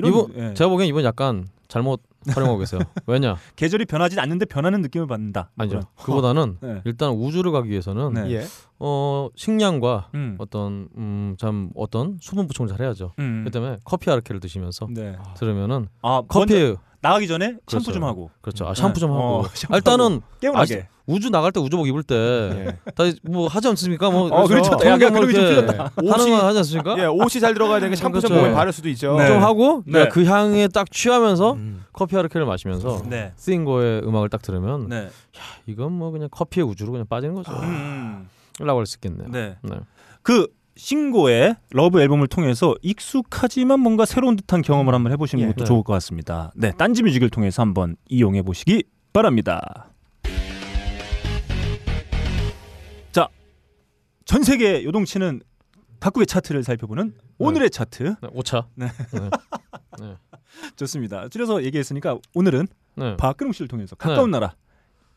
제가 보기엔 이분 약간 잘못 활용하고 계세요. 왜냐? 계절이 변하지 않는데 변하는 느낌을 받는다. 아니죠. 그보다는 일단 우주를 가기 위해서는 식량과 어떤 수분 보충을 잘 해야죠. 그 때문에 커피 아르케를 드시면서 들으면은 커피 나가기 전에 샴푸 좀 하고 그렇죠. 샴푸 좀 하고 일단은 깨운하게 우주 나갈 때 우주복 입을 때 다시 뭐 하지 않습니까? 뭐 그렇죠. 약간 그런 게 좀 틀렸다. 하는 건 하지 않습니까? 예, 옷이 잘 들어가야 되니까 샴푸 좀 몸에 바를 수도 있죠. 좀 하고 그 향에 딱 취하면서 커피 아르케를 마시면서 싱고의 음악을 딱 들으면 이건 뭐 그냥 커피의 우주로 그냥 빠지는 거죠. 라고 할 수 있겠네요. 그 싱고의 러브 앨범을 통해서 익숙하지만 뭔가 새로운 듯한 경험을 한번 해보시는 것도 좋을 것 같습니다. 네, 딴지 뮤직을 통해서 한번 이용해 보시기 바랍니다. 자, 전 세계 요동치는 각국의 차트를 살펴보는 오늘의 차트 5차. 좋습니다. 줄여서 얘기했으니까 오늘은 박근홍 씨를 통해서 가까운 나라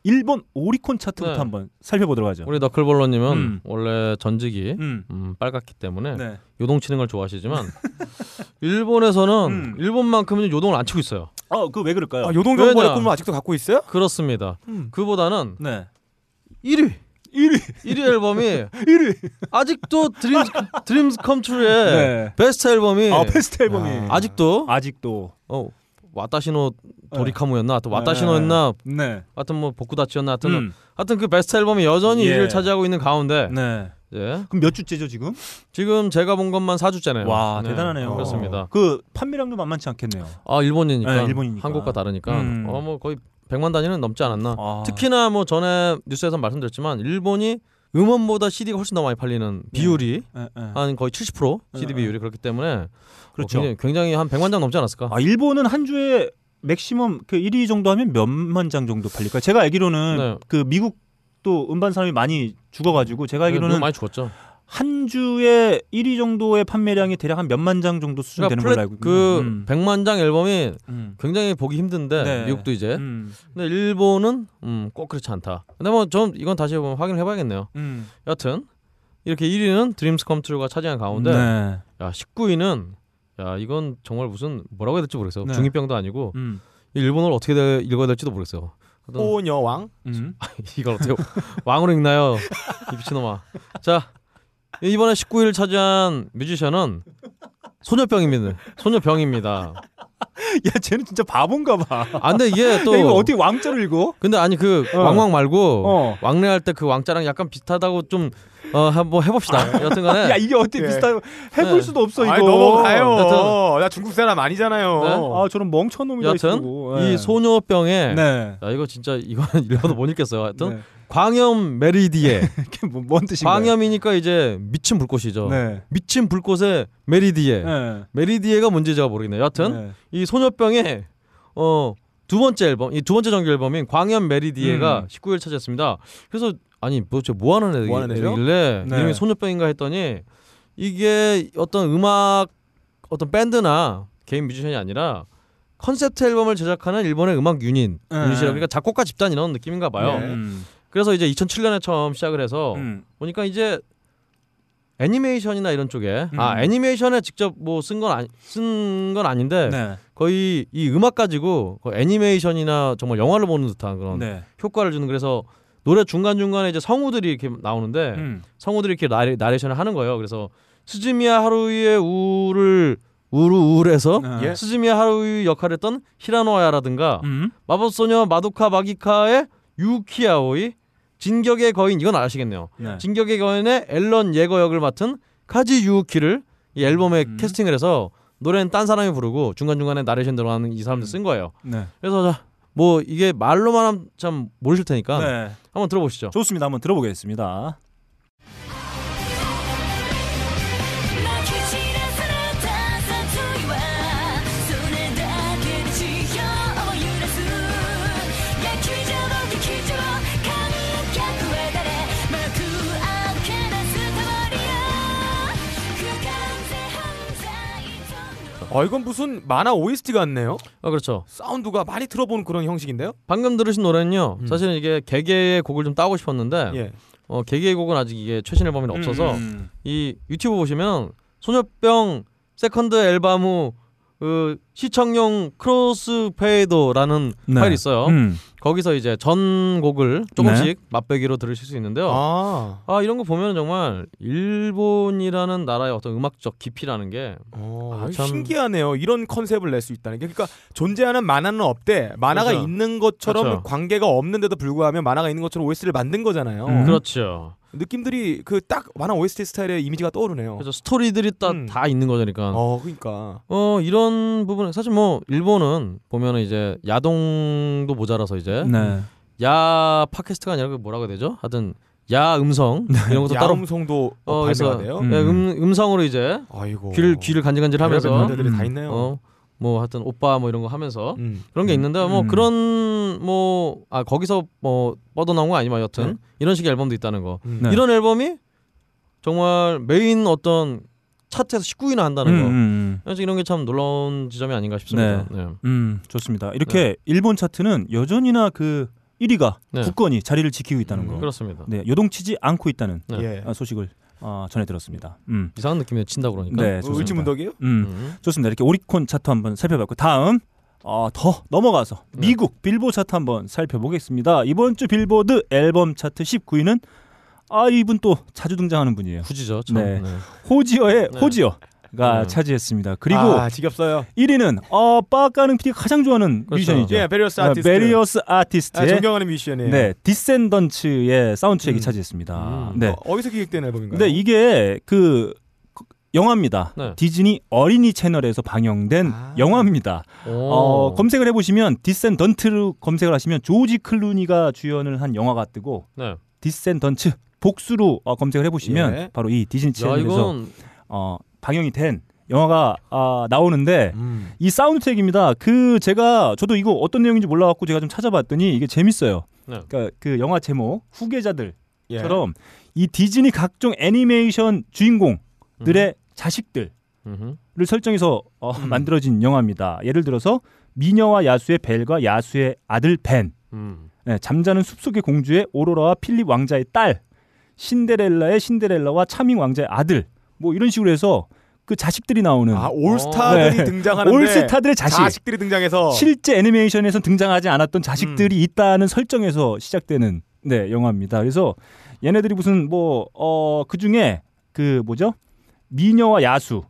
일본 오리콘 차트부터 한번 살펴보도록 하죠. 우리 너클볼러님은 원래 전직이 빨갛기 때문에 요동치는 걸 좋아하시지만 일본에서는 일본만큼은 요동을 안 치고 있어요. 그 왜 그럴까요? 요동 정보의 꿈을 아직도 갖고 있어요? 그렇습니다. 그보다는 1위 앨범이 1위 아직도 드림스 컴트루의 베스트 앨범이 아직도 와타시노 도리카무였나 하여튼 와타시노였나 하여튼 뭐 복구다치였나 하여튼 그 베스트 앨범이 여전히 1위를 차지하고 있는 가운데 그럼 몇 주째죠 지금? 지금 제가 본 것만 4주째네요. 와 대단하네요. 그렇습니다. 그 판매량도 만만치 않겠네요. 일본이니까. 한국과 다르니까 뭐 거의 100만 단위는 넘지 않았나. 특히나 뭐 전에 뉴스에서 말씀드렸지만 일본이 음원보다 CD가 훨씬 더 많이 팔리는 비율이 한 거의 70% CD 비율이 그렇기 때문에 그렇죠. 굉장히 한 100만 장 넘지 않았을까? 일본은 한 주에 맥시멈 그 1위 정도 하면 몇만 장 정도 팔릴까요? 제가 알기로는 그 미국도 음반 사람이 많이 죽어가지고 제가 알기로는 많이 죽었죠. 한 주에 1위 정도의 판매량이 대략 한 몇만 장 정도 수준 되는 걸로 알고 있습니다. 그 100만 장 앨범이 굉장히 보기 힘든데 미국도 이제 근데 일본은 꼭 그렇지 않다. 근데 뭐 전 이건 다시 한번 확인해 봐야겠네요. 여튼 이렇게 1위는 드림스 컴트루가 차지한 가운데 19위는 이건 정말 무슨 뭐라고 해야 될지 모르겠어요. 중2병도 아니고 일본어를 어떻게 읽어야 될지도 모르겠어요. 오녀왕? 이걸 어떻게 왕으로 읽나요? 이 미친놈아. 자 이번에 19위를 차지한 뮤지션은 소녀병입니다. 야, 쟤는 진짜 바본가 봐. 근데 이게 또 이거 어떻게 왕자로 읽어? 근데 아니 그 왕왕 말고 왕래할 때 그 왕자랑 약간 비슷하다고 좀 한번 해봅시다. 여튼간에 야 이게 어떻게 비슷하다고 해볼 수도 없어 이거. 넘어가요. 여튼 나 중국 사람 아니잖아요. 저런 멍청한 놈이다. 여튼 이 소녀병에 야 이거 진짜 이거는 읽어도 못 읽겠어요. 하여튼 광염 메리디에 뭔 뜻인가요? 광염이니까 이제 미친 불꽃이죠. 미친 불꽃의 메리디에 메리디에가 뭔지 제가 모르겠네요. 여하튼 이 소녀병의 두 번째 앨범, 이 두 번째 정규 앨범인 광염 메리디에가 19위를 차지했습니다. 그래서 아니 도대체 뭐하는 애들이길래 이름이 소녀병인가 했더니 이게 어떤 음악 어떤 밴드나 개인 뮤지션이 아니라 컨셉트 앨범을 제작하는 일본의 음악 유닛이라 그러니까 작곡가 집단 이런 느낌인가 봐요. 그래서 이제 2007년에 처음 시작을 해서 보니까 이제 애니메이션이나 이런 쪽에 애니메이션에 직접 뭐 쓴 건 아닌데 네. 거의 이 음악 가지고 애니메이션이나 정말 영화를 보는 듯한 그런 네. 효과를 주는 그래서 노래 중간중간에 이제 성우들이 이렇게 나오는데 성우들이 이렇게 나레이션을 하는 거예요. 그래서 스즈미야 하루이의 우를 우울해서 네. 스즈미야 하루이 역할을 했던 히라노아야라든가 마법소녀 마도카 마기카의 유키아오이 진격의 거인 이건 아시겠네요. 네. 진격의 거인의 앨런 예거 역을 맡은 카지 유키를 이 앨범에 캐스팅을 해서 노래는 딴 사람이 부르고 중간중간에 나레이션 들어가는 이 사람들 쓴 거예요. 네. 그래서 뭐 이게 말로만 하면 참 모르실 테니까 네. 한번 들어보시죠. 좋습니다. 한번 들어보겠습니다. 이건 무슨 만화 OST 같네요. 그렇죠. 사운드가 많이 들어본 그런 형식인데요. 방금 들으신 노래는요. 사실은 이게 개개의 곡을 좀 따고 싶었는데 예. 개개의 곡은 아직 이게 최신 앨범이 없어서 이 유튜브 보시면 소녀병 세컨드 앨범 후 시청용 크로스페이더라는 네. 파일이 있어요. 거기서 이제 전곡을 조금씩 네. 맛보기로 들으실 수 있는데요. 이런 거 보면 정말 일본이라는 나라의 어떤 음악적 깊이라는 게 참 신기하네요. 이런 컨셉을 낼 수 있다는 게. 그러니까 존재하는 만화는 없대. 만화가 그렇죠. 있는 것처럼 그렇죠. 관계가 없는데도 불구하고 만화가 있는 것처럼 OST를 만든 거잖아요. 그렇죠. 느낌들이 그 딱 만화 OST 스타일의 이미지가 떠오르네요. 그래서 스토리들이 딱 다 있는 거니까. 그러니까. 이런 부분 사실 뭐 일본은 보면은 이제 야동도 모자라서 이제 네. 야 팟캐스트가 아니라 뭐라고 해야 되죠? 하여튼 야 음성 이런 것도 따로 음성도 발매가 돼요. 네, 음성으로 이제 아이고. 귀를 간질간질하면서 노래들이 다 있네요. 뭐 하여튼 오빠 뭐 이런 거 하면서 그런 게 있는데 뭐 그런 뭐 거기서 뭐 뻗어나온 거 아니면 여튼 이런 식의 앨범도 있다는 거 네. 이런 앨범이 정말 메인 어떤 차트에서 19위나 한다는 거 그래서 이런 게 참 놀라운 지점이 아닌가 싶습니다. 네. 네. 좋습니다. 이렇게 네. 일본 차트는 여전히나 그 1위가 네. 굳건히 자리를 지키고 있다는 거 그렇습니다. 네, 요동치지 않고 있다는 네. 소식을 전해 들었습니다. 이상한 느낌이 친다 그러니까. 네, 을지문덕이에요? 좋습니다. 이렇게 오리콘 차트 한번 살펴봤고 다음 더 넘어가서 미국 빌보드 차트 한번 살펴보겠습니다. 이번 주 빌보드 앨범 차트 19위는 이분 또 자주 등장하는 분이에요. 후지죠. 네. 네. 호지어의 네. 호지어가 차지했습니다. 그리고 지겹어요. 1위는 빠까는 PD가 가장 좋아하는 그렇죠. 뮤지션이죠. 예, 베리어스 아티스트의 존경하는 뮤지션이에요. 네, 디센던츠의 사운드트랙이 차지했습니다. 네. 어디서 기획된 앨범인가요? 네, 이게 그 영화입니다. 네. 디즈니 어린이 채널에서 방영된 영화입니다. 검색을 해보시면 디센던트로 검색을 하시면 조지 클루니가 주연을 한 영화가 뜨고 네. 디센던츠 복수로 검색을 해보시면 예. 바로 이 디즈니 채널에서 방영이 된 영화가 나오는데 이 사운드 트랙입니다. 저도 이거 어떤 내용인지 몰라갖고 제가 좀 찾아봤더니 이게 재밌어요. 네. 그러니까 그 영화 제목 후계자들처럼 예. 이 디즈니 각종 애니메이션 주인공들의 자식들을 설정해서 만들어진 영화입니다. 예를 들어서 미녀와 야수의 벨과 야수의 아들 벤, 네, 잠자는 숲속의 공주의 오로라와 필립 왕자의 딸, 신데렐라의 신데렐라와 차밍 왕자의 아들 뭐 이런 식으로 해서 그 자식들이 나오는 올스타들이 네. 등장하는데 올스타들의 자식들이 등장해서 실제 애니메이션에서 등장하지 않았던 자식들이 있다는 설정에서 시작되는 네 영화입니다. 그래서 얘네들이 무슨 뭐 그중에 그 뭐죠? 미녀와 야수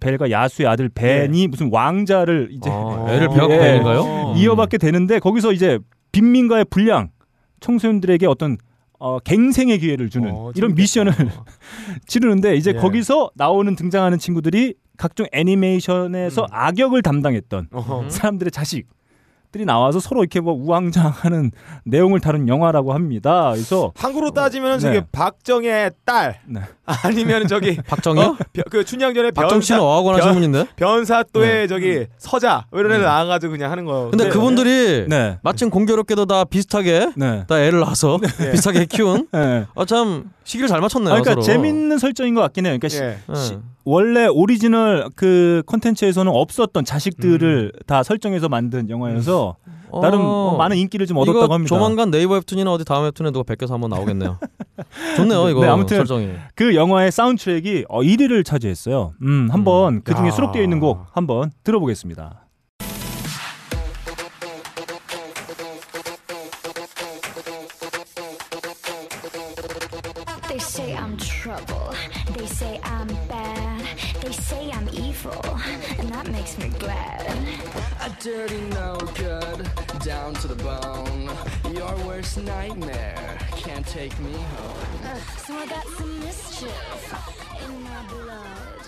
벨과 야수의 아들 벤이 네. 무슨 왕자를 이제 애를 벼고 되는가요? 이어받게 되는데 거기서 이제 빈민가의 불량 청소년들에게 어떤 갱생의 기회를 주는 이런 미션을 치르는데 이제 예. 거기서 등장하는 친구들이 각종 애니메이션에서 악역을 담당했던 사람들의 자식들이 나와서 서로 이렇게 뭐 우왕좌왕하는 내용을 다룬 영화라고 합니다. 그래서 한국으로 따지면 네. 저기 박정희의 딸 네. 아니면 저기 박정희 그 춘향전에 박정희는 어학원한 신분인데 변사또의 네. 저기 서자 이런 애들 나와가지고 그냥 하는 거. 근데 그분들이 네. 마침 공교롭게도 다 비슷하게 네. 다 애를 낳아서 네. 비슷하게 키운. 네. 참 시기를 잘 맞췄네요. 그러니까 서로. 재밌는 설정인 것 같긴 해요. 그러니까 예. 원래 오리지널 그 콘텐츠에서는 없었던 자식들을 다 설정해서 만든 영화여서 나름 많은 인기를 좀 얻었다고 이거 합니다. 조만간 네이버 웹툰이나 어디 다음 웹툰에 누가 베껴서 한번 나오겠네요. 좋네요 이거. 네, 아무튼 설정이. 그 영화의 사운드트랙이 1위를 차지했어요. 한번 그중에 수록되어 있는 곡 한번 들어보겠습니다. They say I'm trouble. They say I'm bad. They say I'm evil. And that makes me glad. A dirty no good, down to the bone. Your worst nightmare can't take me home. So I got some mischief in my blood.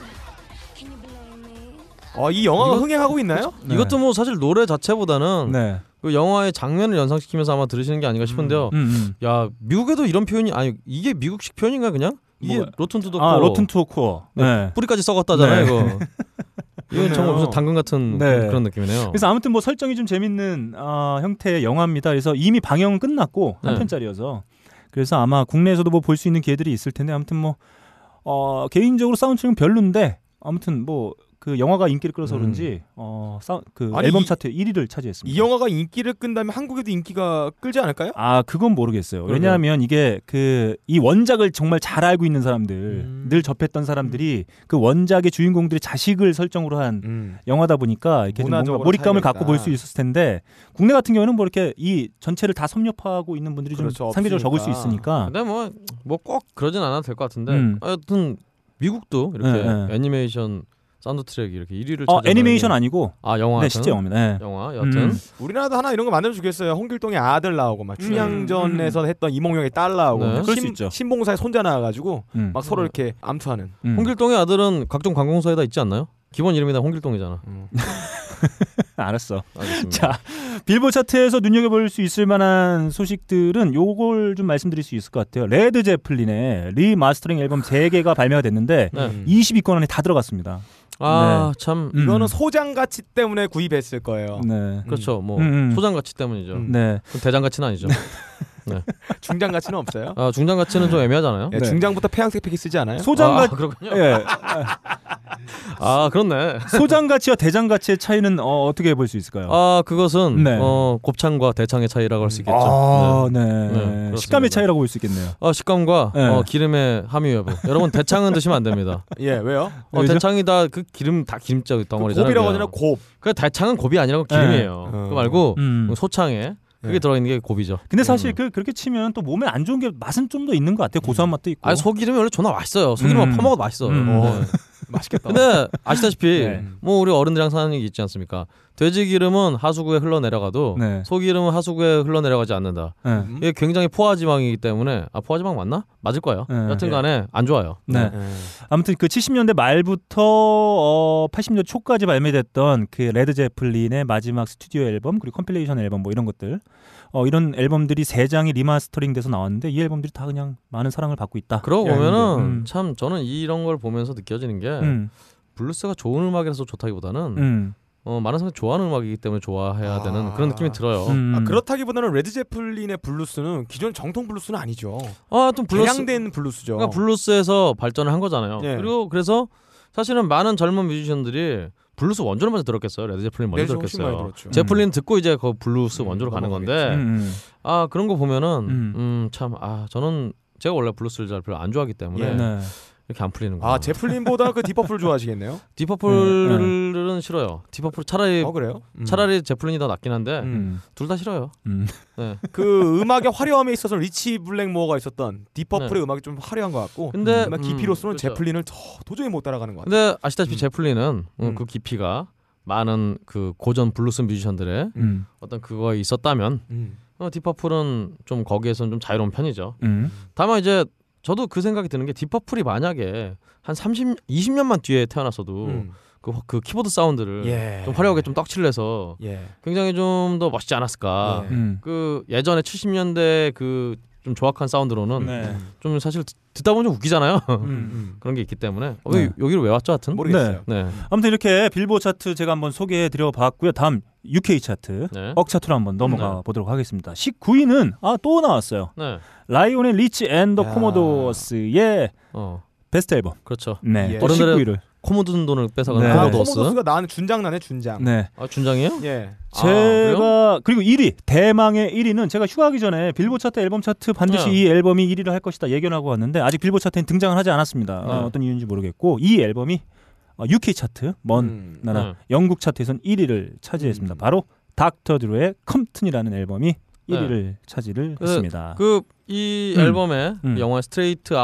Can you blame me? 이 영화가 흥행하고 있나요? 네. 이것도 뭐 사실 노래 자체보다는 네. 그 영화의 장면을 연상시키면서 아마 들으시는 게 아닌가 싶은데요. 야 미국에도 이런 표현이 아니 이게 미국식 표현인가 그냥? 이게 뭐, 로튼 투 더 코어 네. 뿌리까지 썩었다잖아요. 네. 이거 이건 정말 무슨 당근 같은 네. 그런 느낌이네요. 그래서 아무튼 뭐 설정이 좀 재밌는 형태의 영화입니다. 그래서 이미 방영은 끝났고 한 편짜리여서 그래서 아마 국내에서도 뭐 볼 수 있는 기회들이 있을 텐데 아무튼 뭐 개인적으로 사운드트랙은 별론데 아무튼 뭐 그 영화가 인기를 끌어서 그런지 그 앨범 차트 1위를 차지했습니다. 이 영화가 인기를 끈다면 한국에도 인기가 끌지 않을까요? 아 그건 모르겠어요. 왜냐하면 이게 그 이 원작을 정말 잘 알고 있는 사람들 늘 접했던 사람들이 그 원작의 주인공들의 자식을 설정으로 한 영화다 보니까 이렇게 좀 몰입감을 갖고 볼 수 있었을 텐데 국내 같은 경우는 뭐 이렇게 이 전체를 다 섭렵하고 있는 분들이 그렇죠, 좀 상대적으로 적을 수 있으니까. 근데 뭐 꼭 그러진 않아도 될 것 같은데 하여튼 미국도 이렇게 애니메이션 사운드 트랙이 이렇게 1위를 차지하는 애니메이션 아니고 영화 네, 실제 영화입니다. 네. 영화 여튼 우리나라도 하나 이런 거 만들어 주겠어요. 홍길동의 아들 나오고 막 춘향전에서 했던 이몽룡의 딸 나오고 네. 그럴 수 있죠. 신봉사에 손자 나와 가지고 막 서로 이렇게 암투하는. 홍길동의 아들은 각종 관공서에 다 있지 않나요? 기본 이름이 다 홍길동이잖아. 알았어. 자, 빌보드 차트에서 눈여겨볼 수 있을 만한 소식들은 요걸 좀 말씀드릴 수 있을 것 같아요. 레드 제플린의 리마스터링 앨범 3개가 발매가 됐는데 20위권 안에 다 들어갔습니다. 아, 참 네. 이거는 소장 가치 때문에 구입했을 거예요. 네. 그렇죠. 뭐 소장 가치 때문이죠. 네. 대장 가치는 아니죠. 네. 중장 가치는 없어요? 아, 중장 가치는 좀 애매하잖아요. 네, 중장부터 폐양색 패키 쓰지 않아요? 소장 가치 그렇군요. 예. 아, 그렇네. 소장 가치와 대장 가치의 차이는 어떻게 볼 수 있을까요? 아, 그것은 네. 곱창과 대창의 차이라고 할 수 있겠죠. 아, 네. 네. 네 식감의 차이라고 볼 수 있겠네요. 식감과 네. 기름의 함유 여부. 여러분 대창은 드시면 안 됩니다. 예, 왜요? 대창이 다 그 기름 다 기름져 덩어리잖아요. 그 곱이라고 하잖아요. 곱. 그 대창은 곱이 아니라고 기름이에요. 네. 그거 말고 소창에 그게 들어있는 게 곱이죠. 근데 사실 그렇게 치면 또 몸에 안 좋은 게 맛은 좀 더 있는 것 같아요. 고소한 맛도 있고. 아 소기름이 원래 존나 맛있어요. 소기름만 퍼먹어도 맛있어. 맛있겠다. 근데 아시다시피 네. 뭐 우리 어른들이랑 사는 얘기 있지 않습니까? 돼지 기름은 하수구에 흘러내려가도 네. 소 기름은 하수구에 흘러내려가지 않는다. 네. 이게 굉장히 포화지방이기 때문에 포화지방 맞나? 맞을 거예요. 네. 여튼간에 네. 안 좋아요. 네. 네. 아무튼 그 70년대 말부터 80년대 초까지 발매됐던 그 레드 제플린의 마지막 스튜디오 앨범 그리고 컴필레이션 앨범 뭐 이런 것들 이런 앨범들이 3장이 리마스터링돼서 나왔는데 이 앨범들이 다 그냥 많은 사랑을 받고 있다. 그러고 보면은 참 저는 이런 걸 보면서 느껴지는 게 블루스가 좋은 음악이라서 좋다기보다는 많은 사람들이 좋아하는 음악이기 때문에 좋아해야 되는 그런 느낌이 들어요. 그렇다기보다는 레드 제플린의 블루스는 기존 정통 블루스는 아니죠. 또 블루스 개량된 블루스죠. 그러니까 블루스에서 발전을 한 거잖아요. 예. 그리고 그래서 사실은 많은 젊은 뮤지션들이 블루스 원조를 먼저 들었겠어요. 레드 제플린 먼저 들었겠어요. 제플린 듣고 이제 그 블루스 원조로 가는 건데 그런 거 보면은 참 저는 제가 원래 블루스를 잘 별로 안 좋아하기 때문에. 예. 네. 이렇게 안 풀리는 거예요. 제플린보다 그 딥퍼플 좋아하시겠네요. 딥퍼플은 싫어요. 딥퍼플 차라리 그래요? 차라리 제플린이 더 낫긴 한데 둘 다 싫어요. 네. 그 음악의 화려함에 있어서 리치 블랙모어가 있었던 딥퍼플의 네. 음악이 좀 화려한 것 같고 근데 깊이로서는 그렇죠. 제플린을 도저히 못 따라가는 것 같아요. 근데 아시다시피 제플린은 그 깊이가 많은 그 고전 블루스 뮤지션들의 어떤 그거에 있었다면 딥퍼플은 좀 거기에서는 좀 자유로운 편이죠. 다만 이제 저도 그 생각이 드는 게 딥퍼플이 만약에 한 20년만 뒤에 태어났어도 그 키보드 사운드를 좀 화려하게 좀 떡칠을 해서 굉장히 좀 더 멋있지 않았을까. 그 예전에 70년대 그 좀 조악한 사운드로는 좀 사실 듣다 보면 좀 웃기잖아요. 그런 게 있기 때문에 여기로 왜 왔죠 하여튼? 모르겠어요. 네. 아무튼 이렇게 빌보드 차트 제가 한번 소개해드려 봤고요. 다음 UK 차트 억차트로 한번 넘어가 보도록 하겠습니다. 19위는 또 나왔어요. 네. 라이온의 리치 앤더 코모도스의 베스트 앨범. 그렇죠. 네. 어른들의 코모돈 돈을 뺏어가는 네. 코모도스. 코모도스가 나는 준장난에 준장. 네. 아 준장이에요? 예. 제가 그리고 1위 대망의 1위는 제가 휴가하기 전에 빌보드 차트 앨범 차트 반드시 네. 이 앨범이 1위를 할 것이다 예견하고 왔는데 아직 빌보드 차트엔 등장을 하지 않았습니다. 네. 어떤 이유인지 모르겠고 이 앨범이 UK 차트 먼 나라 영국 차트에선 1위를 차지했습니다. 바로 닥터 드루의 컴튼이라는 앨범이 1위를 네. 차지를 했습니다. 이 앨범에 영화 스트레이트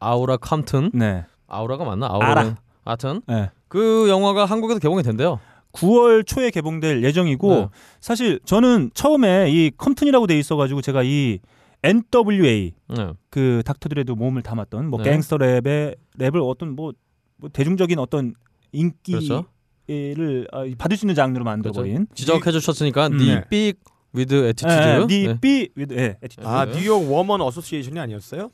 아우라 컴튼 네. 아우라가 맞나? 아우라 아튼 네. 그 영화가 한국에도 개봉이 된대요. 9월 초에 개봉될 예정이고 네. 사실 저는 처음에 이 컴튼이라고 돼 있어가지고 제가 이 N.W.A. 네. 그 닥터들에도 몸을 담았던 뭐 네. 갱스터 랩의 랩을 어떤 뭐 대중적인 어떤 인기를 그렇죠? 받을 수 있는 장르로 만들어버린 그렇죠. 지적해 주셨으니까 네 삑 with attitude 네 삑 with attitude 아 뉴욕 워먼 어소시에이션이 아니었어요?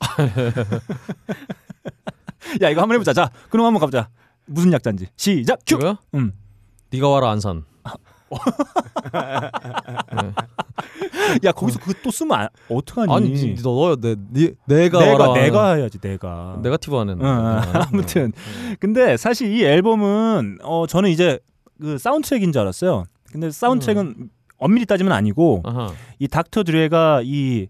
야 이거 한번 해보자. 자 그럼 한번 가보자. 무슨 약자인지 시작. 큐. 네가 와라 안산. 야 거기서 그거 또 쓰면 어떡하니? 아니 너 넣어야 돼. 내가 해야지 내가. 네거티브하는. 아무튼 근데 사실 이 앨범은 저는 이제 그 사운드트랙인 줄 알았어요. 근데 사운드트랙은 엄밀히 따지면 아니고 이 닥터 드레가 이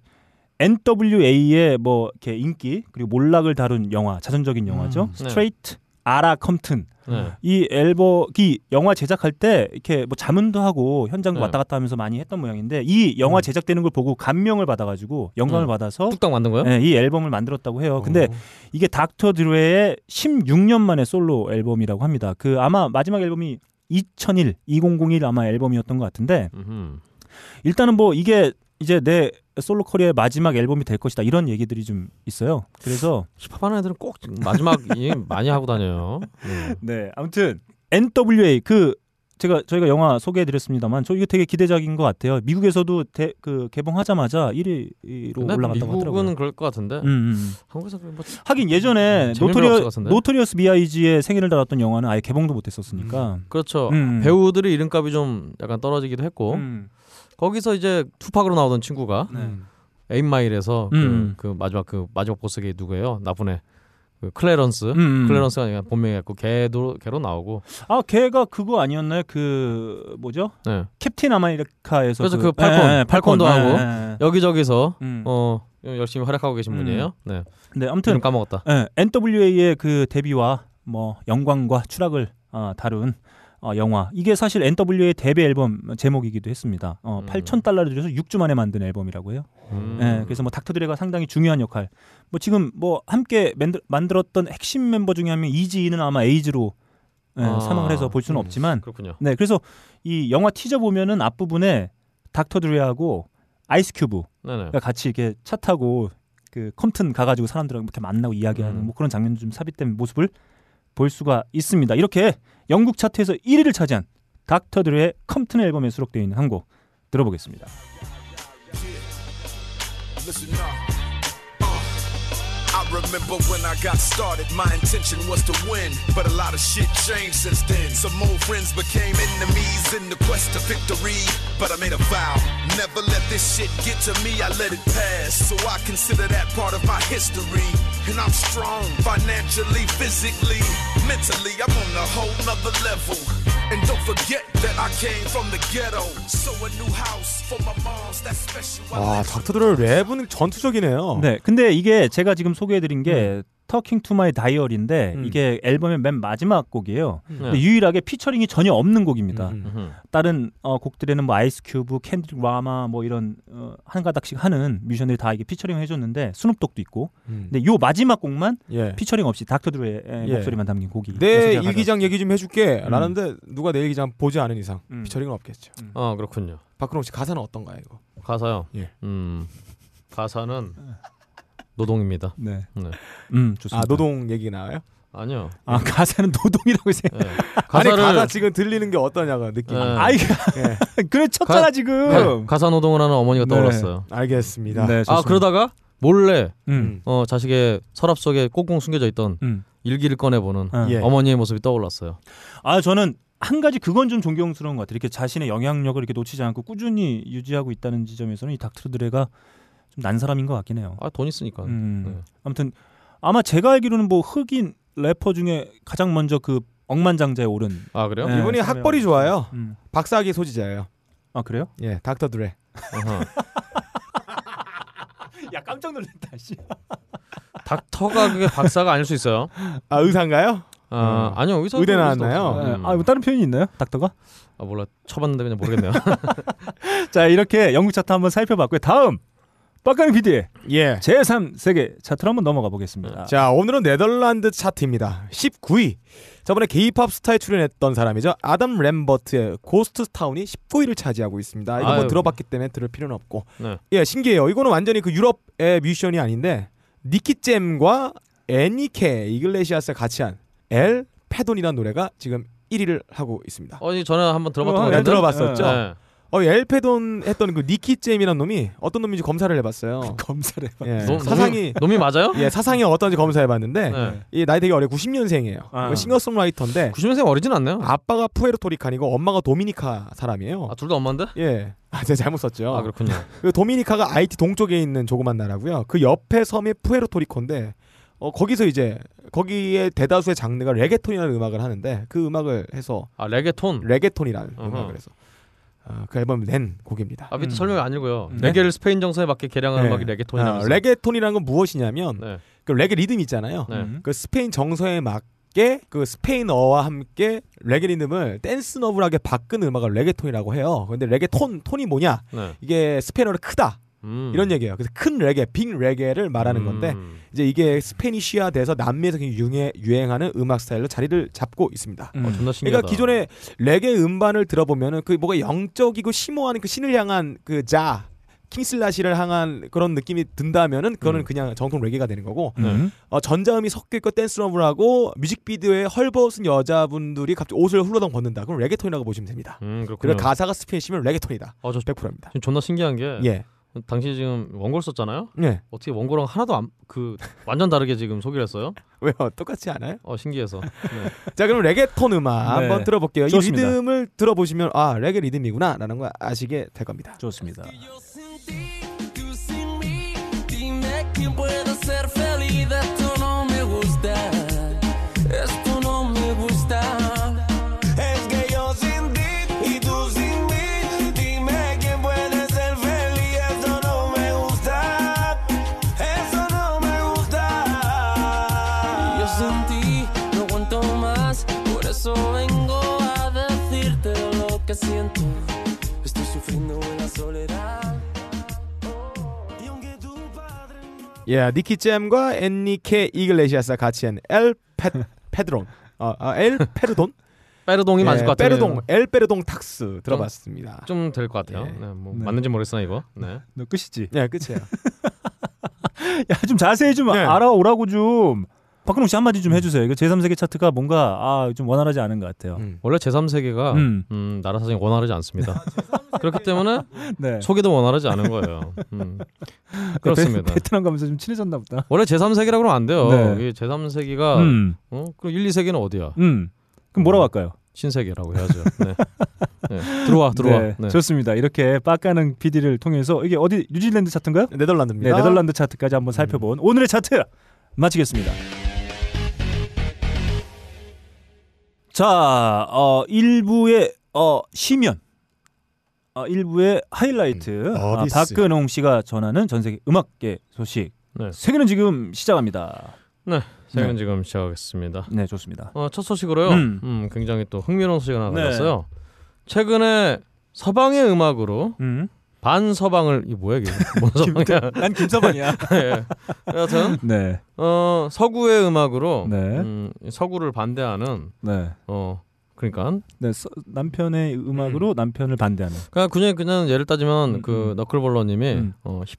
N.W.A의 뭐 이렇게 인기 그리고 몰락을 다룬 영화 자전적인 영화죠. 스트레이트 아라 컴튼 이 앨범이 영화 제작할 때 이렇게 뭐 자문도 하고 현장도 왔다 갔다 하면서 많이 했던 모양인데 이 영화 제작되는 걸 보고 감명을 받아가지고 영감을 받아서 뚝딱 만든 거예요? 네, 이 앨범을 만들었다고 해요. 근데 이게 닥터 드레의 16년 만의 솔로 앨범이라고 합니다. 그 아마 마지막 앨범이 2001 아마 앨범이었던 것 같은데 일단은 뭐 이게 이제 내 솔로 커리어의 마지막 앨범이 될 것이다 이런 얘기들이 좀 있어요. 그래서 힙합하는 애들은 꼭 마지막 많이 하고 다녀요. 네, 아무튼 N.W.A. 그 저희가 영화 소개해드렸습니다만 저 이거 되게 기대작인 것 같아요. 미국에서도 개봉하자마자 1위로 올라갔다고 미국은 하더라고요. 미국은 그럴 것 같은데 한국에서 뭐 하긴 예전에 노토리어스 B.I.G의 생일을 달았던 영화는 아예 개봉도 못했었으니까 그렇죠. 배우들의 이름값이 좀 약간 떨어지기도 했고 거기서 이제 투팍으로 나오던 친구가 에잇마일에서 마지막 보스게 누구예요? 나쁜애 그 클레런스가 그냥 본명이었고 걔로 나오고 아 걔가 그거 아니었나요? 그 뭐죠? 네. 캡틴 아메리카에서 그래서 그 팔콘도 하고 여기저기서 열심히 활약하고 계신 분이에요. 네. 네 아무튼 이름 까먹었다. 네, N.W.A의 그 데뷔와 뭐 영광과 추락을 다룬. 영화 이게 사실 N.W.의 데뷔 앨범 제목이기도 했습니다. $8,000를 들여서 6주 만에 만든 앨범이라고 해요. 예, 그래서 뭐 닥터 드레가 상당히 중요한 역할. 뭐 지금 뭐 함께 만들었던 핵심 멤버 중에 한 명 이지는 아마 에이즈로 사망을 해서 볼 수는 없지만, 그렇군요. 네, 그래서 이 영화 티저 보면은 앞부분에 닥터 드레하고 아이스 큐브가 같이 이렇게 차 타고 그 컴튼 가가지고 사람들하고 이렇게 만나고 이야기하는 뭐 그런 장면도 좀 삽입된 모습을 볼 수가 있습니다. 이렇게 영국 차트에서 1위를 차지한 닥터 드레의 컴튼 앨범에 수록되어 있는 한 곡 들어보겠습니다. Remember when I got started, my intention was to win, but a lot of shit changed since then. Some old friends became enemies in the quest to victory, but I made a vow, never let this shit get to me, I let it pass, so I consider that part of my history, and I'm strong, financially, physically, mentally, I'm on a whole nother level, and don't forget that I came from the ghetto, so a new house for my moms, that's special. 아, 닥터들의 랩은 전투적이네요. 네, 근데 이게 제가 지금 소개해드린 게 Talking to My Diary인데 이게 앨범의 맨 마지막 곡이에요. 근데 유일하게 피처링이 전혀 없는 곡입니다. 다른 곡들에는 뭐 아이스 큐브, 켄드릭 라마 뭐 이런 한 가닥씩 하는 뮤지션들이 다 이게 피처링을 해줬는데 스눕독도 있고. 근데 요 마지막 곡만 피처링 없이 닥터 드레의 목소리만 담긴 곡이. 내 일기장 얘기 좀 해줄게. 라는데 누가 내 일기장 보지 않은 이상 피처링은 없겠죠. 아 그렇군요. 박근홍 씨 가사는 어떤가요? 이거? 가사요. 예. 가사는. 노동입니다. 네. 네. 좋습니다. 아, 노동 얘기 나와요? 아니요. 아, 가사는 노동이라고 생각. 네. 가사를 아니, 가사 지금 들리는 게 어떠냐가 느낌. 네. 아이. 네. 그래 쳤잖아 지금. 가사 노동을 하는 어머니가 떠올랐어요. 네. 알겠습니다. 네, 아, 그러다가 몰래 자식의 서랍 속에 꽁꽁 숨겨져 있던 일기를 꺼내 보는 어머니의 모습이 떠올랐어요. 아, 저는 한 가지 그건 좀 존경스러운 것 같아요. 이렇게 자신의 영향력을 이렇게 놓치지 않고 꾸준히 유지하고 있다는 지점에서는 이 닥터 드레가 좀 난 사람인 것 같긴 해요. 아, 돈 있으니까. 네. 아무튼 아마 제가 알기로는 뭐 흑인 래퍼 중에 가장 먼저 그 억만장자에 오른. 아 그래요? 네, 이분이 학벌이 좋아요. 박사학위 소지자예요. 아 그래요? 예, 닥터 드레. 야 깜짝 놀랐다. 씨. 닥터가 그게 박사가 아닐 수 있어요. 아 의사인가요? 아 아니요 의사. 의대 나왔나요? 네. 아 뭐 다른 표현이 있나요? 닥터가? 아 몰라 쳐봤는데 그냥 모르겠네요. 자 이렇게 영국 차트 한번 살펴봤고요. 다음. 박가민 PD 예. 제3세계 차트로 한번 넘어가 보겠습니다. 자 오늘은 네덜란드 차트입니다. 19위 저번에 K-POP 스타에 출연했던 사람이죠. 아담 램버트의 고스트타운이 19위를 차지하고 있습니다. 이거 뭐 들어봤기 때문에 들을 필요는 없고 네. 예 신기해요. 이거는 완전히 그 유럽의 뮤지션이 아닌데 니키잼과 애니케 이글레시아스가 같이 한 엘 페돈이라는 노래가 지금 1위를 하고 있습니다. 아니 저는 한번 들어봤던 거 들어봤었죠. 네. 엘페돈 했던 그 니키잼이라는 놈이 어떤 놈인지 검사를 해봤어요. 검사를 해봤어요. 예. 사상이 놈이 맞아요? 예, 사상이 어떤지 검사해봤는데 네. 예, 나이 되게 어려요. 90년생이에요. 아. 싱어송라이터인데 90년생 어리진 않네요. 아빠가 푸에르토리칸이고 엄마가 도미니카 사람이에요. 아, 둘 다 엄마인데? 예, 아, 제가 잘못 썼죠. 아 그렇군요. 그 도미니카가 IT 동쪽에 있는 조그만 나라고요. 그 옆에 섬이 푸에르토리코인데 거기서 이제 거기에 대다수의 장르가 레게톤이라는 음악을 하는데 그 음악을 해서 아 레게톤? 레게톤이라는 음악을 해서 그 앨범 낸 곡입니다. 아 밑에 설명이 아니고요. 레게를 스페인 정서에 맞게 개량한 음악이 레게톤이라면서. 레게톤이라는 건 무엇이냐면 그 레게 리듬 있잖아요. 그 스페인 정서에 맞게 그 스페인어와 함께 레게 리듬을 댄스 너블하게 바꾼 음악을 레게톤이라고 해요. 근데 레게톤 톤이 뭐냐? 이게 스페인어로 크다. 이런 얘기예요. 그래서 큰 레게, 빅 레게를 말하는 건데 이제 이게 스페니쉬화 돼서 남미에서 유행하는 음악 스타일로 자리를 잡고 있습니다. 존나 신기하다. 그러니까 기존의 레게 음반을 들어보면은 그 뭐가 영적이고 심오한 그 신을 향한 그 자 킹슬라시를 향한 그런 느낌이 든다면은 그거는 그냥 정통 레게가 되는 거고 전자음이 섞여 있고 댄스 러브하고 뮤직비디오에 헐벗은 여자분들이 갑자기 옷을 훌러덩 벗는다. 그럼 레게톤이라고 보시면 됩니다. 그리고 가사가 스페니쉬면 레게톤이다. 아, 저 100%입니다. 존나 신기한 게. 예. 당신이 지금 원고를 썼잖아요? 네. 어떻게 원고랑 하나도 완전 다르게 지금 소개를 했어요? 왜요? 똑같지 않아요? 신기해서. 네. 자, 그럼 레게톤 음악 한번 들어볼게요. 좋습니다. 이 리듬을 들어보시면 아, 레게 리듬이구나 라는 걸 아시게 될 겁니다. 좋습니다. 예, 니키잼과 엔리케 이글레시아스가 같이 한 엘 페드론, 엘 페르돈? 페르동이 맞을 것 같아요. 페르동, 엘 페르동 탁스 들어봤습니다. 좀 될 것 같아요. 예. 네, 뭐 네. 맞는지 모르겠으나 이거. 네, 너 끝이지? 네, 끝이에요. 야, 좀 자세히 좀 네. 알아오라고 좀. 박근홍 씨 한마디 좀 해주세요. 이거 제3세계 차트가 뭔가 좀 원활하지 않은 것 같아요. 원래 제3세계가 나라 사정이 원활하지 않습니다. 그렇기 때문에 네. 소개도 원활하지 않은 거예요. 그렇습니다. 베트남 가면서 좀 친해졌나 보다. 원래 제3세계라고 하면 안 돼요. 네. 제3세계가 그럼 1, 2세계는 어디야? 그럼 뭐라고 할까요? 신세계라고 해야죠. 네. 네. 들어와. 네. 네. 좋습니다. 이렇게 빡가는 PD를 통해서 이게 어디 뉴질랜드 차트인가요? 네덜란드입니다. 네, 네덜란드 차트까지 한번 살펴본 오늘의 차트 마치겠습니다. 자, 일부의 시면, 일부의 하이라이트, 박근홍 씨가 전하는 전세계 음악계 소식. 네. 세계는 지금 시작합니다. 네, 세계는 지금 시작하겠습니다. 네, 좋습니다. 첫 소식으로요. 굉장히 또 흥미로운 소식이 하나 나왔어요. 네. 최근에 서방의 음악으로 반서방을 이 뭐야 이게? 뭔 서방이야? 난 김서방이야. 예. 여튼 네. 서구의 음악으로 네. 서구를 반대하는 네. 그러니까 네, 남편의 음악으로 남편을 반대하는. 그냥 예를 따지면 그 너클볼러님이